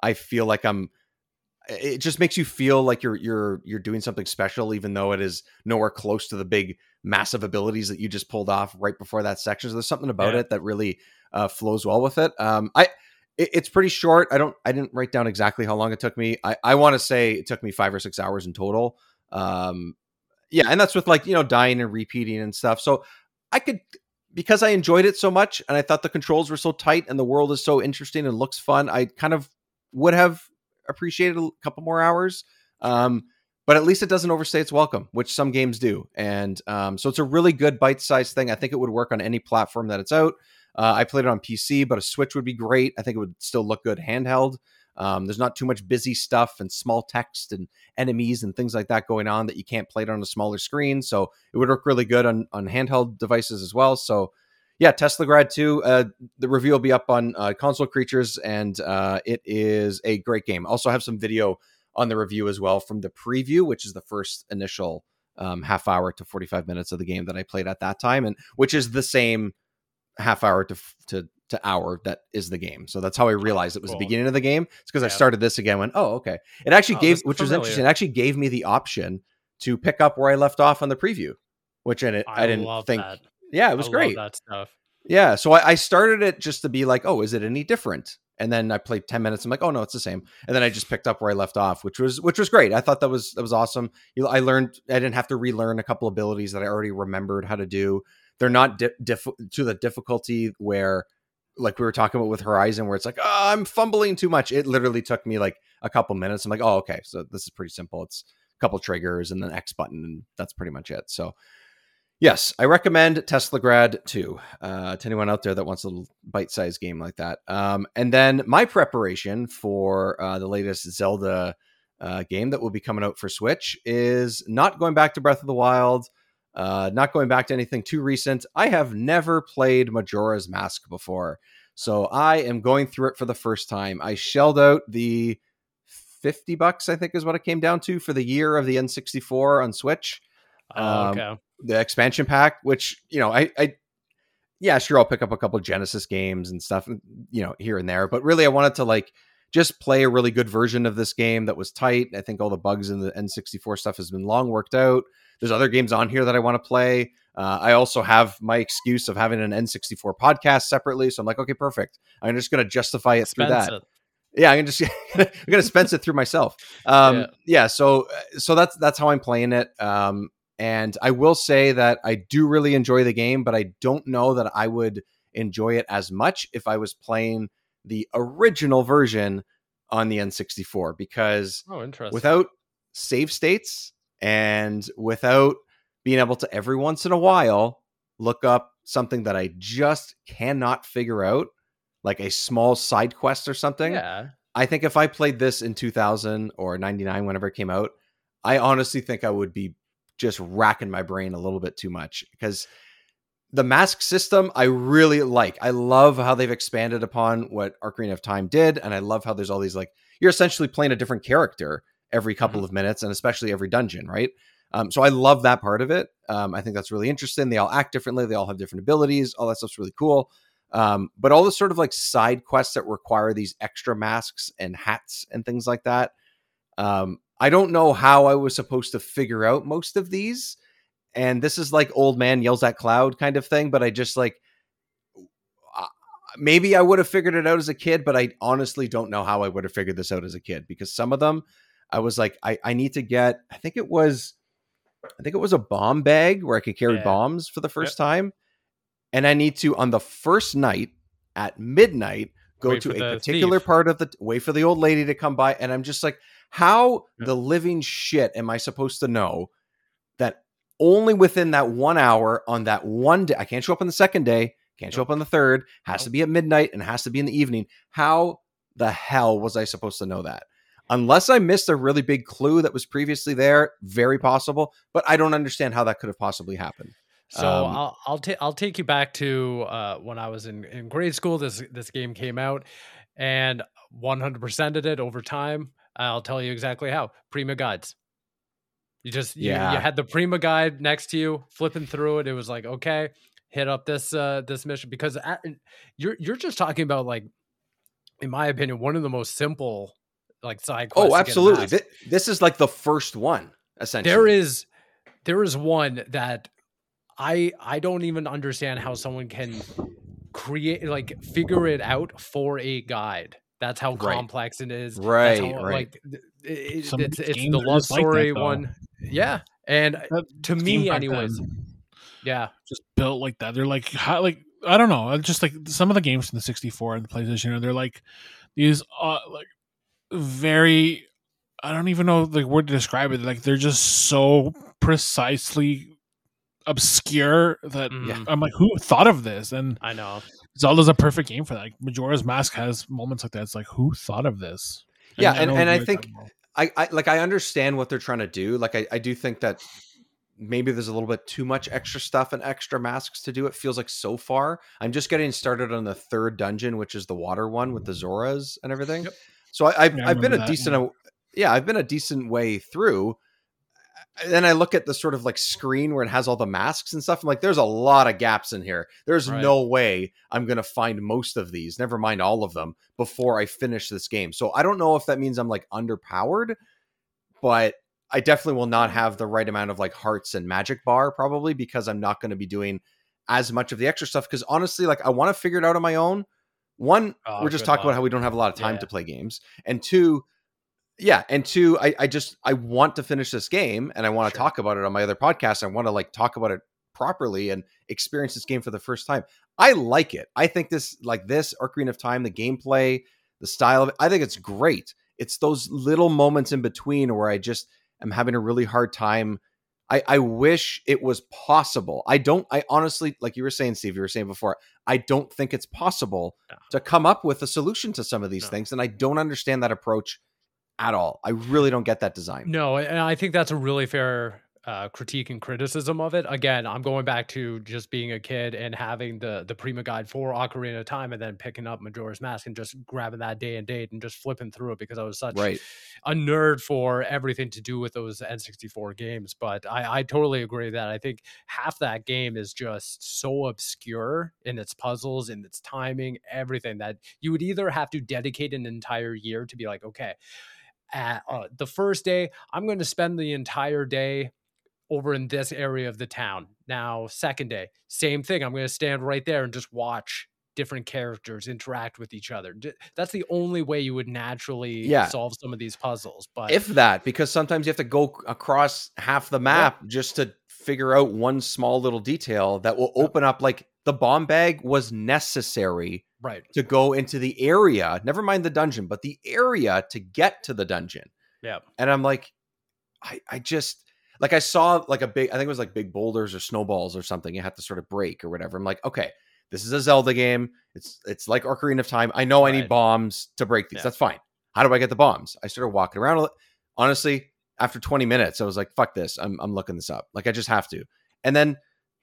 I feel like it just makes you feel like you're doing something special, even though it is nowhere close to the big massive abilities that you just pulled off right before that section. So there's something about it that really flows well with it. It's pretty short. I didn't write down exactly how long it took me. I want to say it took me 5 or 6 hours in total. Yeah. And that's with like, dying and repeating and stuff. So because I enjoyed it so much and I thought the controls were so tight and the world is so interesting and looks fun, I kind of would have appreciated a couple more hours. But at least it doesn't overstay its welcome, which some games do. And so it's a really good bite-sized thing. I think it would work on any platform that it's out. I played it on PC, but a Switch would be great. I think it would still look good handheld. There's not too much busy stuff and small text and enemies and things like that going on that you can't play it on a smaller screen. So it would work really good on handheld devices as well. So yeah, Teslagrad 2, the review will be up on Console Creatures, and it is a great game. Also have some video on the review as well from the preview, which is the first initial half hour to 45 minutes of the game that I played at that time, and which is the same half hour to hour that is the game. So that's how I realized it was the beginning of the game. It's because I started this again, went, oh, okay. It actually was interesting. It actually gave me the option to pick up where I left off on the preview, which I didn't think. That. Yeah, it was great. Love that stuff. Yeah. So I started it just to be like, oh, is it any different? And then I played 10 minutes. I'm like, oh no, it's the same. And then I just picked up where I left off, which was great. I thought that was awesome. I didn't have to relearn a couple abilities that I already remembered how to do. They're not to the difficulty where, like we were talking about with Horizon, where it's like, oh, I'm fumbling too much. It literally took me like a couple minutes. I'm like, oh, okay. So this is pretty simple. It's a couple triggers and then X button, and that's pretty much it. So yes, I recommend Teslagrad 2 to anyone out there that wants a little bite-sized game like that. And then my preparation for the latest Zelda game that will be coming out for Switch is not going back to Breath of the Wild, not going back to anything too recent. I have never played Majora's Mask before, so I am going through it for the first time. I shelled out the $50, I think is what it came down to, for the year of the N64 on Switch. Okay. The expansion pack, which, I'll pick up a couple Genesis games and stuff, here and there, but really I wanted to just play a really good version of this game that was tight. I think all the bugs in the N64 stuff has been long worked out. There's other games on here that I want to play. I also have my excuse of having an N64 podcast separately. So I'm like, okay, perfect. I'm just going to justify it through that. Yeah, I'm going to spend it through myself. So that's how I'm playing it. And I will say that I do really enjoy the game, but I don't know that I would enjoy it as much if I was playing the original version on the N64, because without save states and without being able to every once in a while look up something that I just cannot figure out, like a small side quest or something. Yeah. I think if I played this in 2000 or 99, whenever it came out, I honestly think I would be just racking my brain a little bit too much, because the mask system I really like. I love how they've expanded upon what Ocarina of Time did. And I love how there's all these, you're essentially playing a different character every couple of minutes, and especially every dungeon. Right. So I love that part of it. I think that's really interesting. They all act differently. They all have different abilities. All that stuff's really cool. But all the sort of side quests that require these extra masks and hats and things like that. I don't know how I was supposed to figure out most of these. And this is like old man yells at cloud kind of thing. But I just maybe I would have figured it out as a kid, but I honestly don't know how I would have figured this out as a kid, because some of them I was like, I need to get, I think it was a bomb bag where I could carry bombs for the first time. And I need to, on the first night at midnight, go to a particular part of the wait for the old lady to come by. And I'm just like, how the living shit am I supposed to know that only within that 1 hour on that one day. I can't show up on the second day. Can't show up on the third. Has to be at midnight and has to be in the evening. How the hell was I supposed to know that? Unless I missed a really big clue that was previously there, very possible. But I don't understand how that could have possibly happened. So I'll take you back to when I was in grade school. This game came out, and 100%ed it over time. I'll tell you exactly how. Prima guides. You had the Prima guide next to you, flipping through it. It was like, okay, hit up this mission, because you're just talking about, like, in my opinion, one of the most simple, like, side quests. Oh, absolutely. This is like the first one, essentially. There is one that I don't even understand how someone can create, like, figure it out for a guide. That's how complex it is. Right. That's how, right. Like, it's the love story one. Yeah. And to me, anyways. Yeah. Just built like that. They're like, how, like, I don't know. Just like some of the games from the 64 and the PlayStation, they're like these like very, I don't even know the word to describe it. Like, they're just so precisely obscure that I'm like, who thought of this? And I know. Zelda's a perfect game for that. Like, Majora's Mask has moments like that. It's like, who thought of this? Yeah, and I think I understand what they're trying to do. Like, I do think that maybe there's a little bit too much extra stuff and extra masks to do. It feels like so far. I'm just getting started on the third dungeon, which is the water one with the Zoras and everything. Yep. So I've been a decent I've been a decent way through. Then I look at the sort of like screen where it has all the masks and stuff. I'm like, there's a lot of gaps in here. There's no way I'm going to find most of these, never mind all of them, before I finish this game. So I don't know if that means I'm like underpowered, but I definitely will not have the right amount of like hearts and magic bar probably, because I'm not going to be doing as much of the extra stuff. Cause honestly, like, I want to figure it out on my own. One, we're just talking about how we don't have a lot of time to play games. And two, I want to finish this game, and I want to talk about it on my other podcast. I want to like talk about it properly and experience this game for the first time. I like it. I think this Ocarina of Time, the gameplay, the style of it, I think it's great. It's those little moments in between where I just am having a really hard time. I wish it was possible. I honestly, like you were saying, Steve, you were saying before, I don't think it's possible to come up with a solution to some of these things. And I don't understand that approach at all. I really don't get that design. No, and I think that's a really fair critique and criticism of it. Again, I'm going back to just being a kid and having the Prima guide for Ocarina of Time, and then picking up Majora's Mask and just grabbing that day and date and just flipping through it, because I was such a nerd for everything to do with those N64 games. But I totally agree that I think half that game is just so obscure in its puzzles and its timing, everything, that you would either have to dedicate an entire year to be like, okay, the first day, I'm going to spend the entire day over in this area of the town. Now, second day, same thing. I'm going to stand right there and just watch different characters interact with each other. That's the only way you would naturally solve some of these puzzles. But if that, because sometimes you have to go across half the map just to figure out one small little detail that will open up, like, the bomb bag was necessary to go into the area, never mind the dungeon, but the area to get to the dungeon. Yeah. And I'm like, I just, like, I saw like a big, I think it was like big boulders or snowballs or something you have to sort of break or whatever. I'm like, okay, this is a Zelda game. It's like Ocarina of Time. I know I need bombs to break these. Yeah. That's fine. How do I get the bombs? I started walking around. Honestly, after 20 minutes, I was like, fuck this. I'm looking this up. Like, I just have to. And then,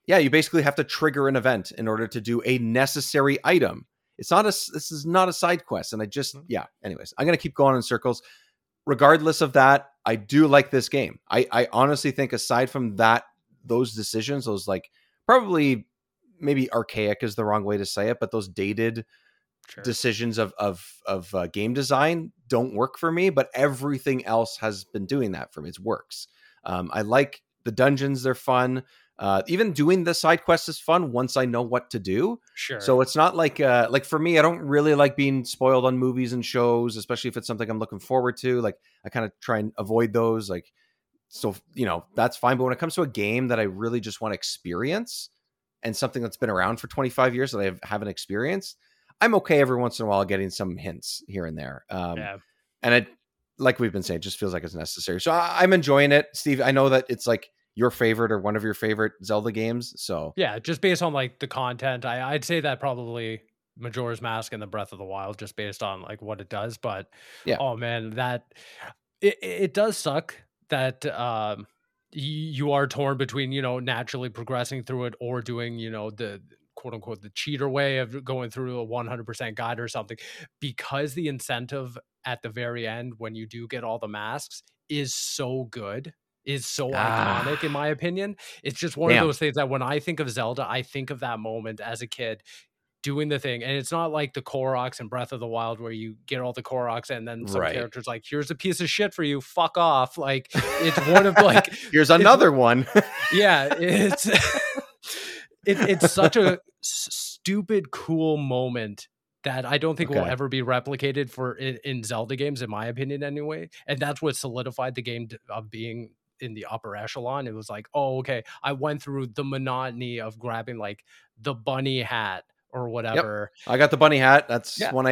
you basically have to trigger an event in order to do a necessary item. This is not a side quest. And I just, anyways, I'm going to keep going in circles. Regardless of that, I do like this game. I honestly think, aside from that, those decisions, those, like, probably maybe archaic is the wrong way to say it, but those dated decisions of game design don't work for me, but everything else has been doing that for me. It works. I like the dungeons. They're fun. Even doing the side quest is fun once I know what to do. Sure. So it's not like, like, for me, I don't really like being spoiled on movies and shows, especially if it's something I'm looking forward to. Like, I kind of try and avoid those. Like, so, that's fine. But when it comes to a game that I really just want to experience, and something that's been around for 25 years that I haven't experienced, I'm okay every once in a while getting some hints here and there. And it, like we've been saying, it just feels like it's necessary. So I'm enjoying it. Steve, I know that it's like, your favorite or one of your favorite Zelda games. So yeah, just based on like the content, I'd say that probably Majora's Mask and the Breath of the Wild, just based on like what it does. But yeah, oh man, that it does suck that you are torn between, you know, naturally progressing through it or doing, you know, the quote unquote the cheater way of going through a 100% guide or something, because the incentive at the very end when you do get all the masks is so good, is so iconic in my opinion. It's just one of those things that when I think of Zelda, I think of that moment as a kid doing the thing. And it's not like the Koroks in Breath of the Wild where you get all the Koroks and then some characters like, here's a piece of shit for you, fuck off. Like it's one of like here's another one. Yeah, it's it's such a stupid cool moment that I don't think will ever be replicated for in Zelda games, in my opinion anyway. And that's what solidified the game of being in the upper echelon. It was like, oh okay, I went through the monotony of grabbing like the bunny hat or whatever. Yep. I got the bunny hat. That's when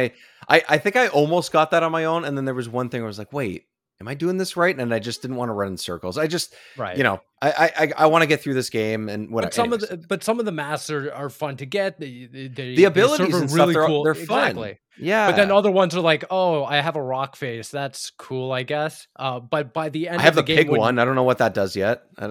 I think I almost got that on my own. And then there was one thing where I was like, wait, am I doing this right? And I just didn't want to run in circles. I just, you know, I want to get through this game and whatever. But some of the masks are fun to get. The abilities and really stuff, cool. They're fun. Exactly. Yeah. But then other ones are like, oh, I have a rock face. That's cool, I guess. But by the end I have the pig game, one. I don't know what that does yet. I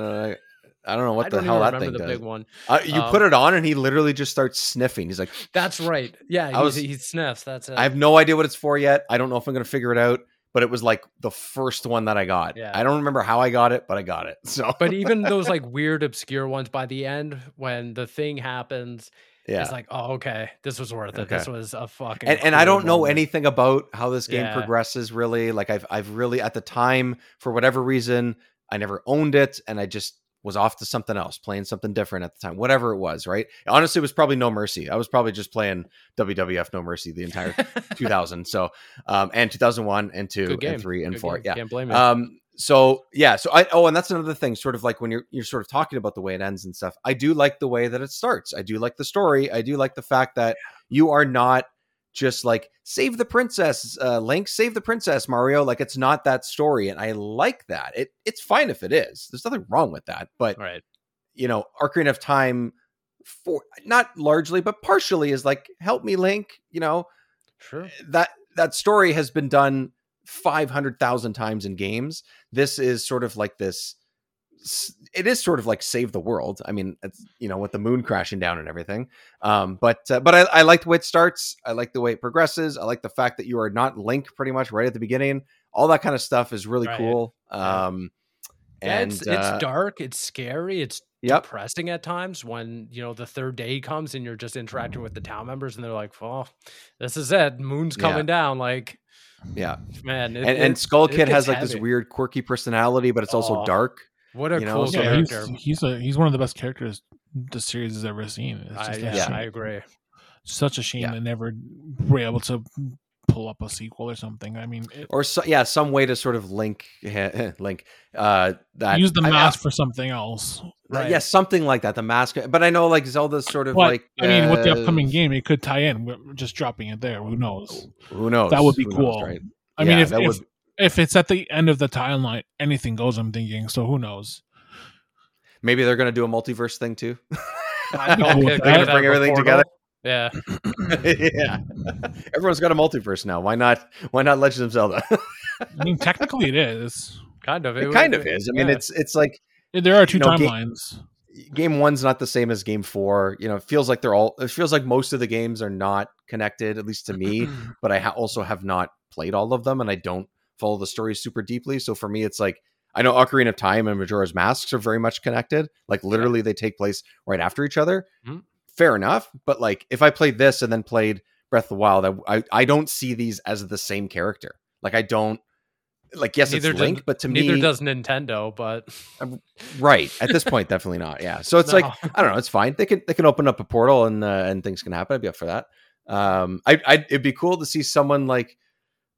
don't know what the hell that thing does. Big one. You put it on and he literally just starts sniffing. He's like, that's right. Yeah, he sniffs. That's it. I have no idea what it's for yet. I don't know if I'm going to figure it out. But it was like the first one that I got. Yeah. I don't remember how I got it, but I got it. So, but even those like weird, obscure ones by the end, when the thing happens, it's like, oh, okay, this was worth it. Okay. This was a fucking. And I don't know anything about how this game progresses really. Like I've really at the time, for whatever reason, I never owned it, and I just was off to something else, playing something different at the time, whatever it was, right? Honestly, it was probably No Mercy. I was probably just playing WWF No Mercy the entire 2000. So, and 2001 and 2 and 3 and 4. Good game. Yeah. Can't blame you. And that's another thing, sort of like when you're sort of talking about the way it ends and stuff. I do like the way that it starts. I do like the story. I do like the fact that you are not just like, save the princess, Link, save the princess, Mario. Like, it's not that story. And I like that. It's fine if it is. There's nothing wrong with that. But, you know, Ocarina of Time, for not largely, but partially is like, help me, Link. You know, sure. That story has been done 500,000 times in games. This is sort of like this. It is sort of like save the world. I mean, it's, you know, with the moon crashing down and everything. But I like the way it starts. I like the way it progresses. I like the fact that you are not Link pretty much right at the beginning. All that kind of stuff is really cool. It's dark. It's scary. It's depressing at times when, you know, the third day comes and you're just interacting with the town members and they're like, oh, this is it. Moon's coming down. Like, man. And Skull Kid has like this weird quirky personality, but it's also dark. What a cool character! He's one of the best characters the series has ever seen. It's just I agree. Such a shame they never were able to pull up a sequel or something. I mean, some way to sort of link that use the mask for something else. Right? Yeah, something like that. The mask, but I know like Zelda's sort of with the upcoming game, it could tie in. We're just dropping it there. Who knows? That would be cool. Knows, right? I mean, if it's at the end of the timeline, anything goes, I'm thinking. So who knows? Maybe they're going to do a multiverse thing too. I know. They're going to bring everything together. Yeah. Everyone's got a multiverse now. Why not Legend of Zelda? I mean, technically it is. Kind of. It kind of is. I mean, it's like... There are two timelines. Game one's not the same as game four. You know, it feels like most of the games are not connected, at least to me, but I also have not played all of them, and I don't follow the story super deeply. So for me, it's like, I know Ocarina of Time and Majora's Masks are very much connected. Like literally they take place right after each other. Mm-hmm. Fair enough. But like, if I played this and then played Breath of the Wild, I don't see these as the same character. Like I don't like, yes, neither it's Link, but to neither me, neither does Nintendo, but right at this point, definitely not. Yeah. So it's like, I don't know. It's fine. They can open up a portal and things can happen. I'd be up for that. It'd be cool to see someone like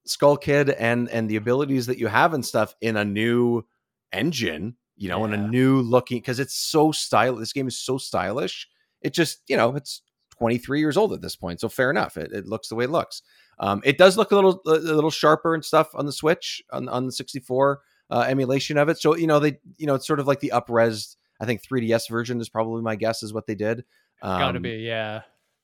Skull Kid and the abilities that you have and stuff in a new engine, you know, in a new looking, because it's so stylish. This game is so stylish. It just, you know, it's 23 years old at this point, so fair enough. It looks the way it looks. It does look a little sharper and stuff on the Switch, on the 64. emulation of it. So, you know, they, you know, it's sort of like the up-res, I think 3DS version is probably my guess is what they did. Gotta be. Yeah.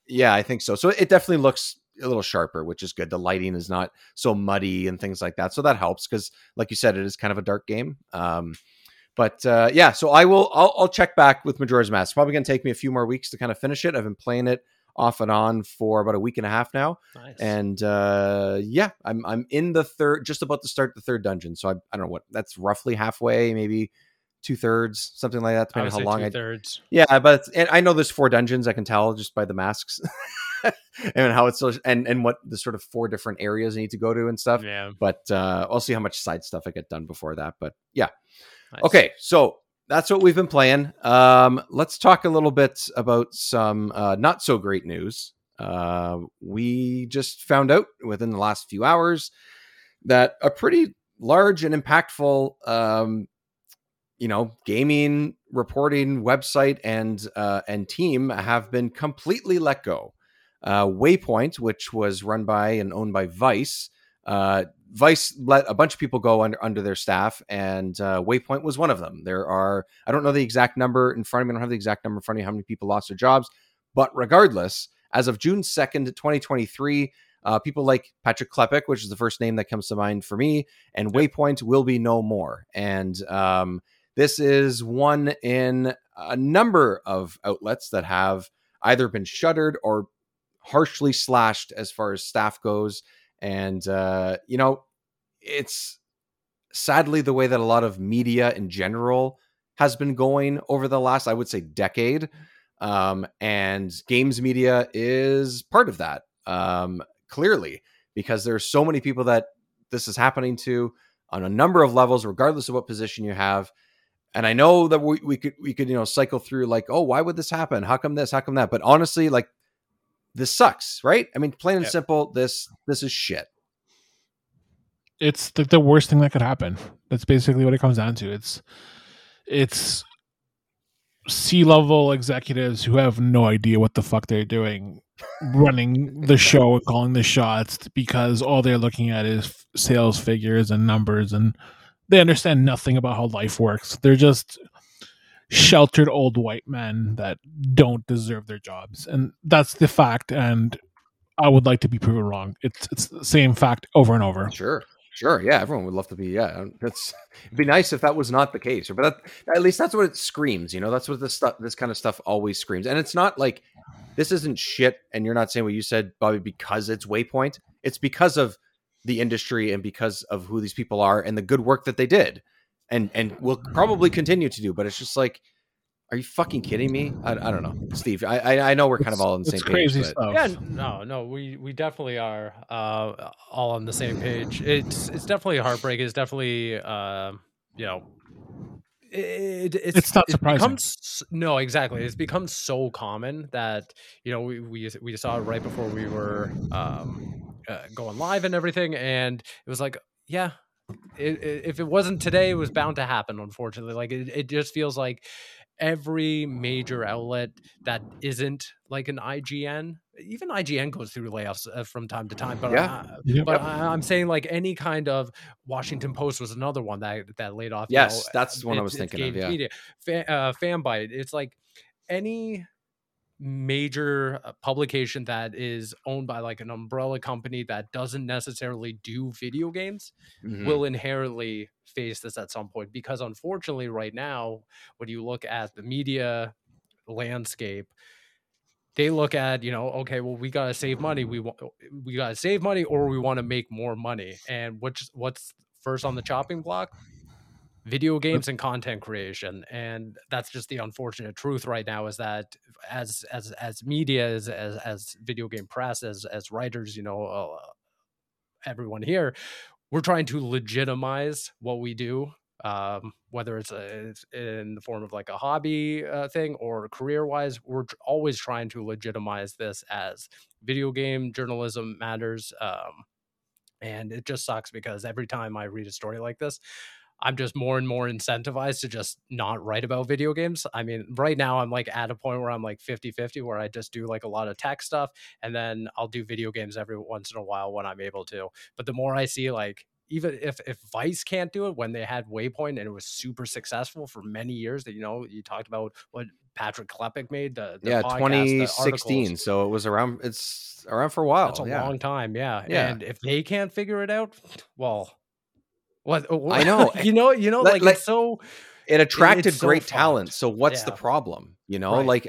Yeah, I think so. So it definitely looks a little sharper, which is good. The lighting is not so muddy and things like that. So that helps. Cause like you said, it is kind of a dark game. But yeah, so I'll check back with Majora's Mask. It's probably going to take me a few more weeks to kind of finish it. I've been playing it off and on for about a week and a half now. Nice. And yeah, I'm in the third, just about to start the third dungeon. So I don't know what, that's roughly halfway, maybe 2/3, something like that, depending on how long. 2/3. Yeah, but and I know there's 4 dungeons. I can tell just by the masks and how it's and what the sort of 4 different areas I need to go to and stuff. Yeah. But I'll see how much side stuff I get done before that. But yeah. Nice. Okay, so that's what we've been playing. Let's talk a little bit about some not so great news. We just found out within the last few hours that a pretty large and impactful, gaming reporting website and team have been completely let go. Waypoint, which was run by and owned by Vice. Vice let a bunch of people go under their staff, and Waypoint was one of them. There are, I don't know the exact number in front of me. I don't have the exact number in front of me, how many people lost their jobs. But regardless, as of June 2nd, 2023, people like Patrick Klepek, which is the first name that comes to mind for me, and Waypoint will be no more. And this is one in a number of outlets that have either been shuttered or harshly slashed as far as staff goes. And, it's sadly the way that a lot of media in general has been going over the last, I would say, decade. And games media is part of that, clearly, because there are so many people that this is happening to on a number of levels, regardless of what position you have. And I know that we could, cycle through like, oh, why would this happen? How come this? How come that? But honestly, like, this sucks, right? I mean, plain and simple, this is shit. It's the worst thing that could happen. That's basically what it comes down to. It's C-level executives who have no idea what the fuck they're doing, running the show and calling the shots because all they're looking at is sales figures and numbers, and they understand nothing about how life works. They're just sheltered old white men that don't deserve their jobs, and that's the fact, and I would like to be proven wrong. It's the same fact over and over. Sure Yeah, everyone would love to be, it'd be nice if that was not the case, but that, at least that's what it screams, that's what this kind of stuff always screams. And it's not like this isn't shit, and you're not saying what you said, Bobby, because it's Waypoint. It's because of the industry and because of who these people are and the good work that they did and will probably continue to do, but it's just like, are you fucking kidding me? I don't know, Steve. I know we're kind of all on the same crazy page. But... Yeah, no, we definitely are all on the same page. It's definitely heartbreaking. It's definitely it's not surprising. No, exactly. It's become so common that we saw it right before we were going live and everything, and it was like, yeah. If it wasn't today, it was bound to happen, unfortunately. Like it just feels like every major outlet that isn't like an IGN, even IGN goes through layoffs from time to time. But yeah. I'm saying like any kind of, Washington Post was another one that laid off. Yes, that's the one I was thinking of. Yeah, media, Fanbyte. It's like any major publication that is owned by like an umbrella company that doesn't necessarily do video games will inherently face this at some point, because unfortunately right now when you look at the media landscape, they look at, okay, well, we got to save money. We got to save money, or we want to make more money. And what's first on the chopping block? Video games and content creation. And that's just the unfortunate truth right now, is that as media, as video game press, as writers, everyone here, we're trying to legitimize what we do, whether it's in the form of like a hobby thing or career wise. We're always trying to legitimize this as video game journalism matters. And it just sucks, because every time I read a story like this, I'm just more and more incentivized to just not write about video games. I mean, right now I'm like at a point where I'm like 50-50, where I just do like a lot of tech stuff, and then I'll do video games every once in a while when I'm able to. But the more I see like even if Vice can't do it, when they had Waypoint and it was super successful for many years, that, you know, you talked about what Patrick Klepek made, the podcast, 2016. So it was around. It's around for a while. That's a long time. Yeah. And if they can't figure it out, well, what I know, you know, like it's so. It attracted great talent. So what's the problem? You know, like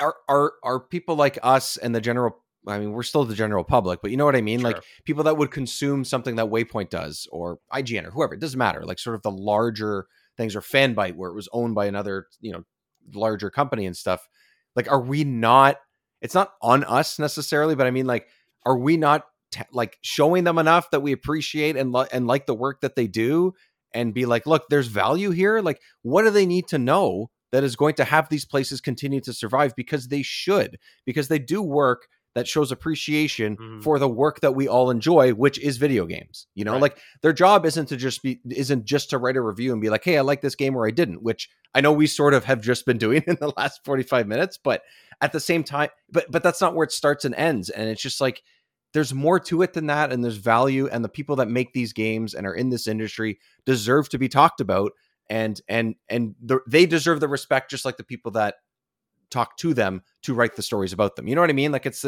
are people like us and the general, I mean, we're still the general public, but you know what I mean? Sure. Like people that would consume something that Waypoint does or IGN or whoever, it doesn't matter. Like sort of the larger things or Fanbyte where it was owned by another, you know, larger company and stuff. Like, are we not, it's not on us necessarily, but I mean, like, are we not like showing them enough that we appreciate and like the work that they do? And be like, look, there's value here. Like, what do they need to know that is going to have these places continue to survive? Because they should, because they do work that shows appreciation for the work that we all enjoy, which is video games. You know, like their job isn't just to write a review and be like, hey, I like this game or I didn't, which I know we sort of have just been doing in the last 45 minutes, but at the same time, but that's not where it starts and ends. And it's just like, there's more to it than that, and there's value, and the people that make these games and are in this industry deserve to be talked about, and they deserve the respect just like the people that talk to them to write the stories about them. You know what I mean? Like it's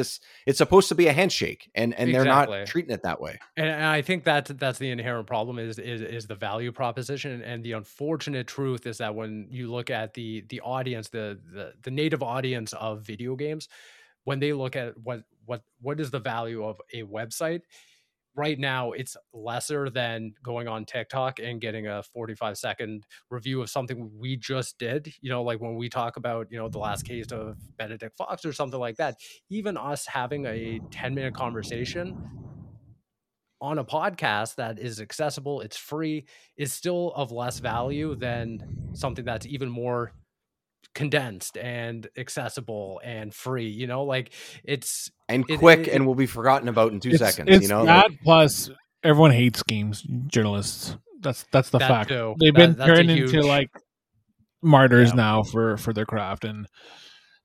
supposed to be a handshake, and exactly. They're not treating it that way. And I think that's the inherent problem is the value proposition. And the unfortunate truth is that when you look at the audience, the native audience of video games, when they look at what is the value of a website right now, it's lesser than going on TikTok and getting a 45-second review of something we just did. You know, like when we talk about, you know, The Last Case of Benedict Fox or something like that, even us having a 10-minute conversation on a podcast that is accessible, it's free, is still of less value than something that's even more condensed and accessible and free. You know, like it will be forgotten about in two seconds. It's, you know, that, like, plus everyone hates games journalists. That's the fact. Too. They've been turned into like martyrs now for their craft, and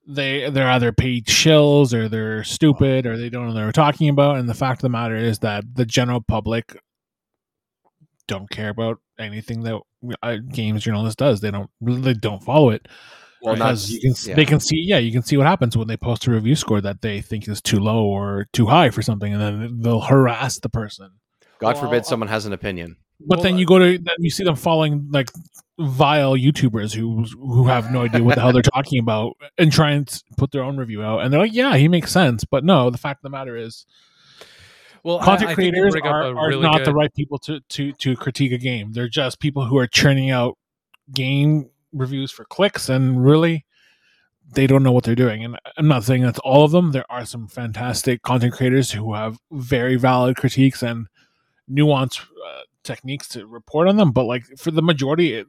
they're either paid shills or they're stupid or they don't know what they're talking about. And the fact of the matter is that the general public don't care about anything that games journalist does. They don't follow it. Well, because you can see what happens when they post a review score that they think is too low or too high for something, and then they'll harass the person. God forbid someone has an opinion. But then you see them following like vile YouTubers who have no idea what the hell they're talking about and try and put their own review out, and they're like, yeah, he makes sense. But no, the fact of the matter is, content creators are not the right people to critique a game. They're just people who are churning out game reviews for clicks, and really, they don't know what they're doing. And I'm not saying that's all of them. There are some fantastic content creators who have very valid critiques and nuanced techniques to report on them. But like for the majority,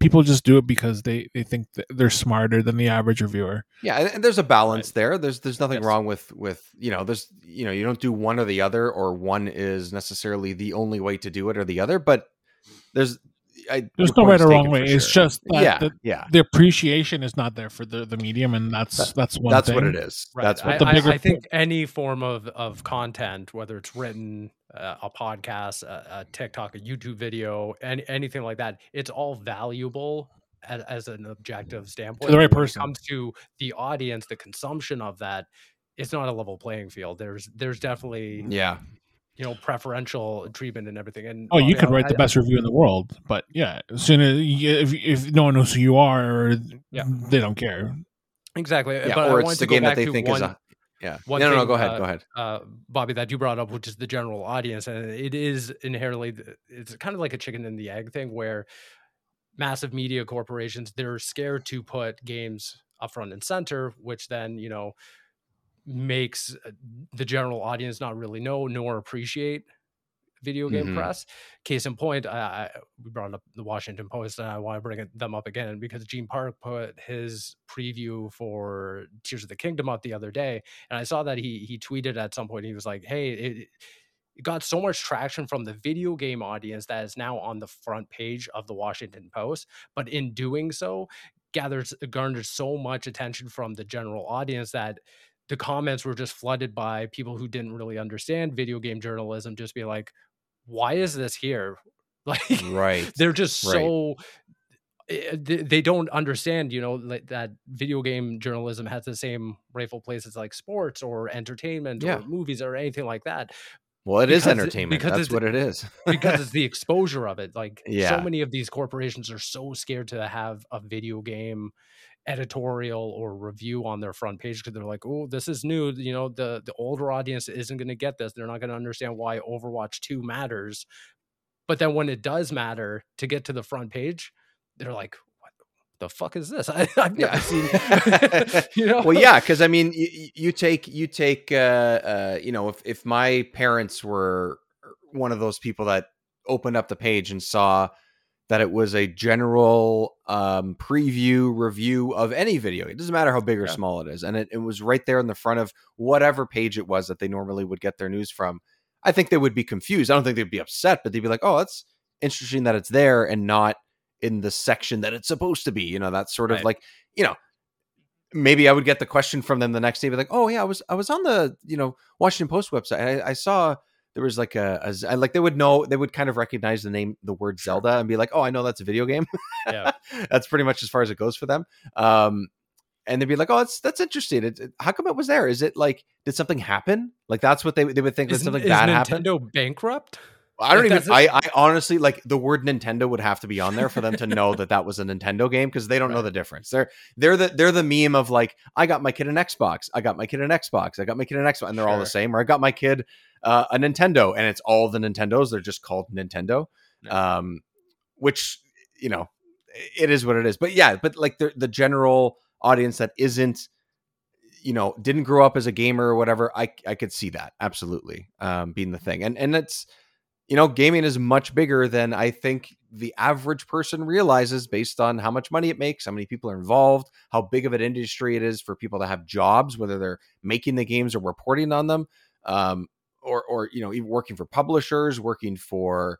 people just do it because they think that they're smarter than the average reviewer. Yeah, and there's a balance there. There's nothing wrong with you know, you don't do one or the other, or one is necessarily the only way to do it or the other. But there's no right or wrong way. Sure. It's just that the appreciation is not there for the medium, and that's what it is. Right. That's what I think any form of content, whether it's written, a podcast, a TikTok, a YouTube video, and anything like that, it's all valuable as an objective standpoint. To the right person. When it comes to the audience, the consumption of that, it's not a level playing field. There's definitely you know, preferential treatment and everything. And you could write the best review in the world, but as soon as if no one knows who you are, they don't care. Exactly. Yeah, but or it's the game that they think is on. Yeah. No, go ahead. Go ahead. Bobby, that you brought up, which is the general audience. And it is inherently, it's kind of like a chicken and the egg thing where massive media corporations, they're scared to put games up front and center, which then, you know, makes the general audience not really know nor appreciate video game press. Case in point, we brought up the Washington Post, and I want to bring them up again because Gene Park put his preview for Tears of the Kingdom up the other day, and I saw that he tweeted at some point, he was like, hey, it got so much traction from the video game audience that is now on the front page of the Washington Post, but in doing so garnered so much attention from the general audience that the comments were just flooded by people who didn't really understand video game journalism, just be like, why is this here? Like, right. They're just so... They don't understand, you know, like that video game journalism has the same rightful place as like sports or entertainment or movies or anything like that. Well, it is entertainment. That's what it is. Because it's the exposure of it. Like so many of these corporations are so scared to have a video game editorial or review on their front page because they're like, oh, this is new. You know, the older audience isn't going to get this. They're not going to understand why Overwatch 2 matters. But then when it does matter to get to the front page, they're like, what the fuck is this? I've never seen, you know? Well, yeah. Cause I mean, you take, you know, if my parents were one of those people that opened up the page and saw that it was a general preview review of any video, it doesn't matter how big or small it is. And it was right there in the front of whatever page it was that they normally would get their news from. I think they would be confused. I don't think they'd be upset, but they'd be like, oh, that's interesting that it's there and not in the section that it's supposed to be, you know, that sort of like, you know, maybe I would get the question from them the next day, but like, oh yeah, I was on the, you know, Washington Post website. I saw there was like a like, they would know, they would kind of recognize the name, the word Zelda and be like, oh, I know that's a video game. Yeah, that's pretty much as far as it goes for them. And they'd be like, oh, that's interesting. How come it was there? Is it like, did something happen? Like, that's what they would think that something bad happened. Is Nintendo bankrupt? I don't even, I honestly, like, the word Nintendo would have to be on there for them to know that was a Nintendo game, because they don't know the difference. They're the meme of like, I got my kid an Xbox. I got my kid an Xbox. I got my kid an Xbox. And they're all the same. Or I got my kid a Nintendo, and it's all the Nintendos. They're just called Nintendo, which, you know, it is what it is. But yeah, but like the general audience that isn't, you know, didn't grow up as a gamer or whatever. I could see that absolutely being the thing. And it's, you know, gaming is much bigger than I think the average person realizes based on how much money it makes, how many people are involved, how big of an industry it is for people that have jobs, whether they're making the games or reporting on them, or you know, even working for publishers, working for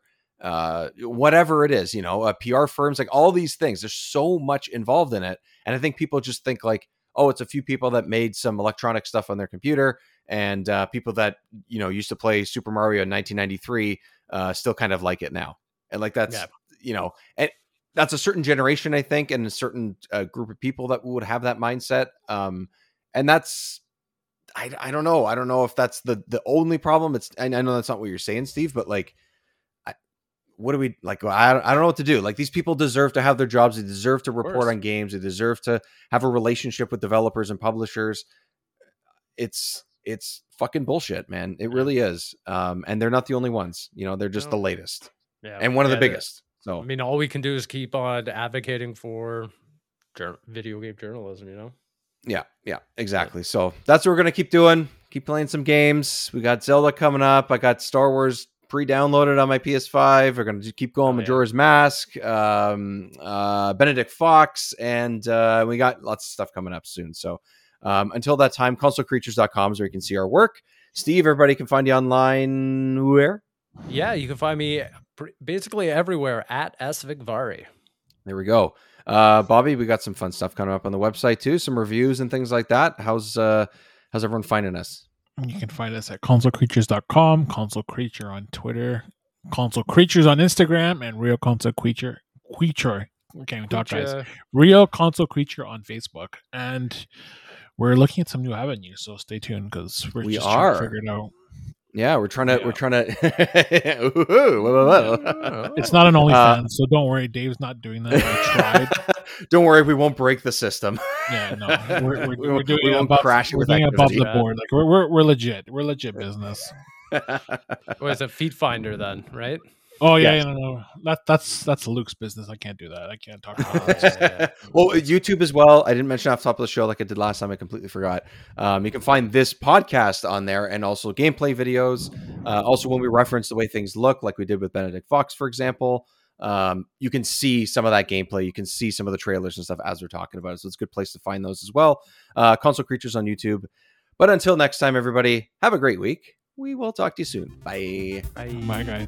whatever it is, you know, PR firms, like all these things. There's so much involved in it. And I think people just think like, oh, it's a few people that made some electronic stuff on their computer and people that, you know, used to play Super Mario in 1993 still kind of like it now. And like, that's, you know, and that's a certain generation, I think, and a certain group of people that would have that mindset. And that's, I don't know. I don't know if that's the only problem. It's, I know that's not what you're saying, Steve, but like, what do we like? I don't know what to do. Like, these people deserve to have their jobs. They deserve to report on games. They deserve to have a relationship with developers and publishers. It's fucking bullshit, man. It really is. And they're not the only ones, you know, they're just the latest and one of the biggest. So, I mean, all we can do is keep on advocating for video game journalism, you know? Yeah, exactly. Yeah. So that's what we're going to keep doing. Keep playing some games. We got Zelda coming up. I got Star Wars pre-downloaded on my PS5. We're going to keep going. Majora's Mask, Benedict Fox, and we got lots of stuff coming up soon. So until that time, consolecreatures.com is where you can see our work. Steve, everybody can find you online where? Yeah, you can find me basically everywhere at @svigvari. There we go. Bobby, we got some fun stuff coming up on the website too, some reviews and things like that. How's everyone finding us? You can find us at consolecreatures.com, Console Creature on Twitter, Console Creatures on Instagram, and Real Console Creature. Can't even talk, guys. Real Console Creature on Facebook. And we're looking at some new avenues, so stay tuned, because we're just trying to figure it out. Yeah, we're trying to It's not an OnlyFans, so don't worry, Dave's not doing that. I tried. Don't worry, we won't break the system. Yeah, no. We're doing it above the board. Like, we're legit. We're legit business. Well, it's a feet finder then, right? Oh yeah, no. That's Luke's business. I can't do that. I can't talk about that. Well, YouTube as well. I didn't mention off the top of the show like I did last time. I completely forgot. You can find this podcast on there and also gameplay videos. Also, when we reference the way things look, like we did with Benedict Fox, for example, you can see some of that gameplay. You can see some of the trailers and stuff as we're talking about it. So it's a good place to find those as well. Console Creatures on YouTube. But until next time, everybody, have a great week. We will talk to you soon. Bye. Bye,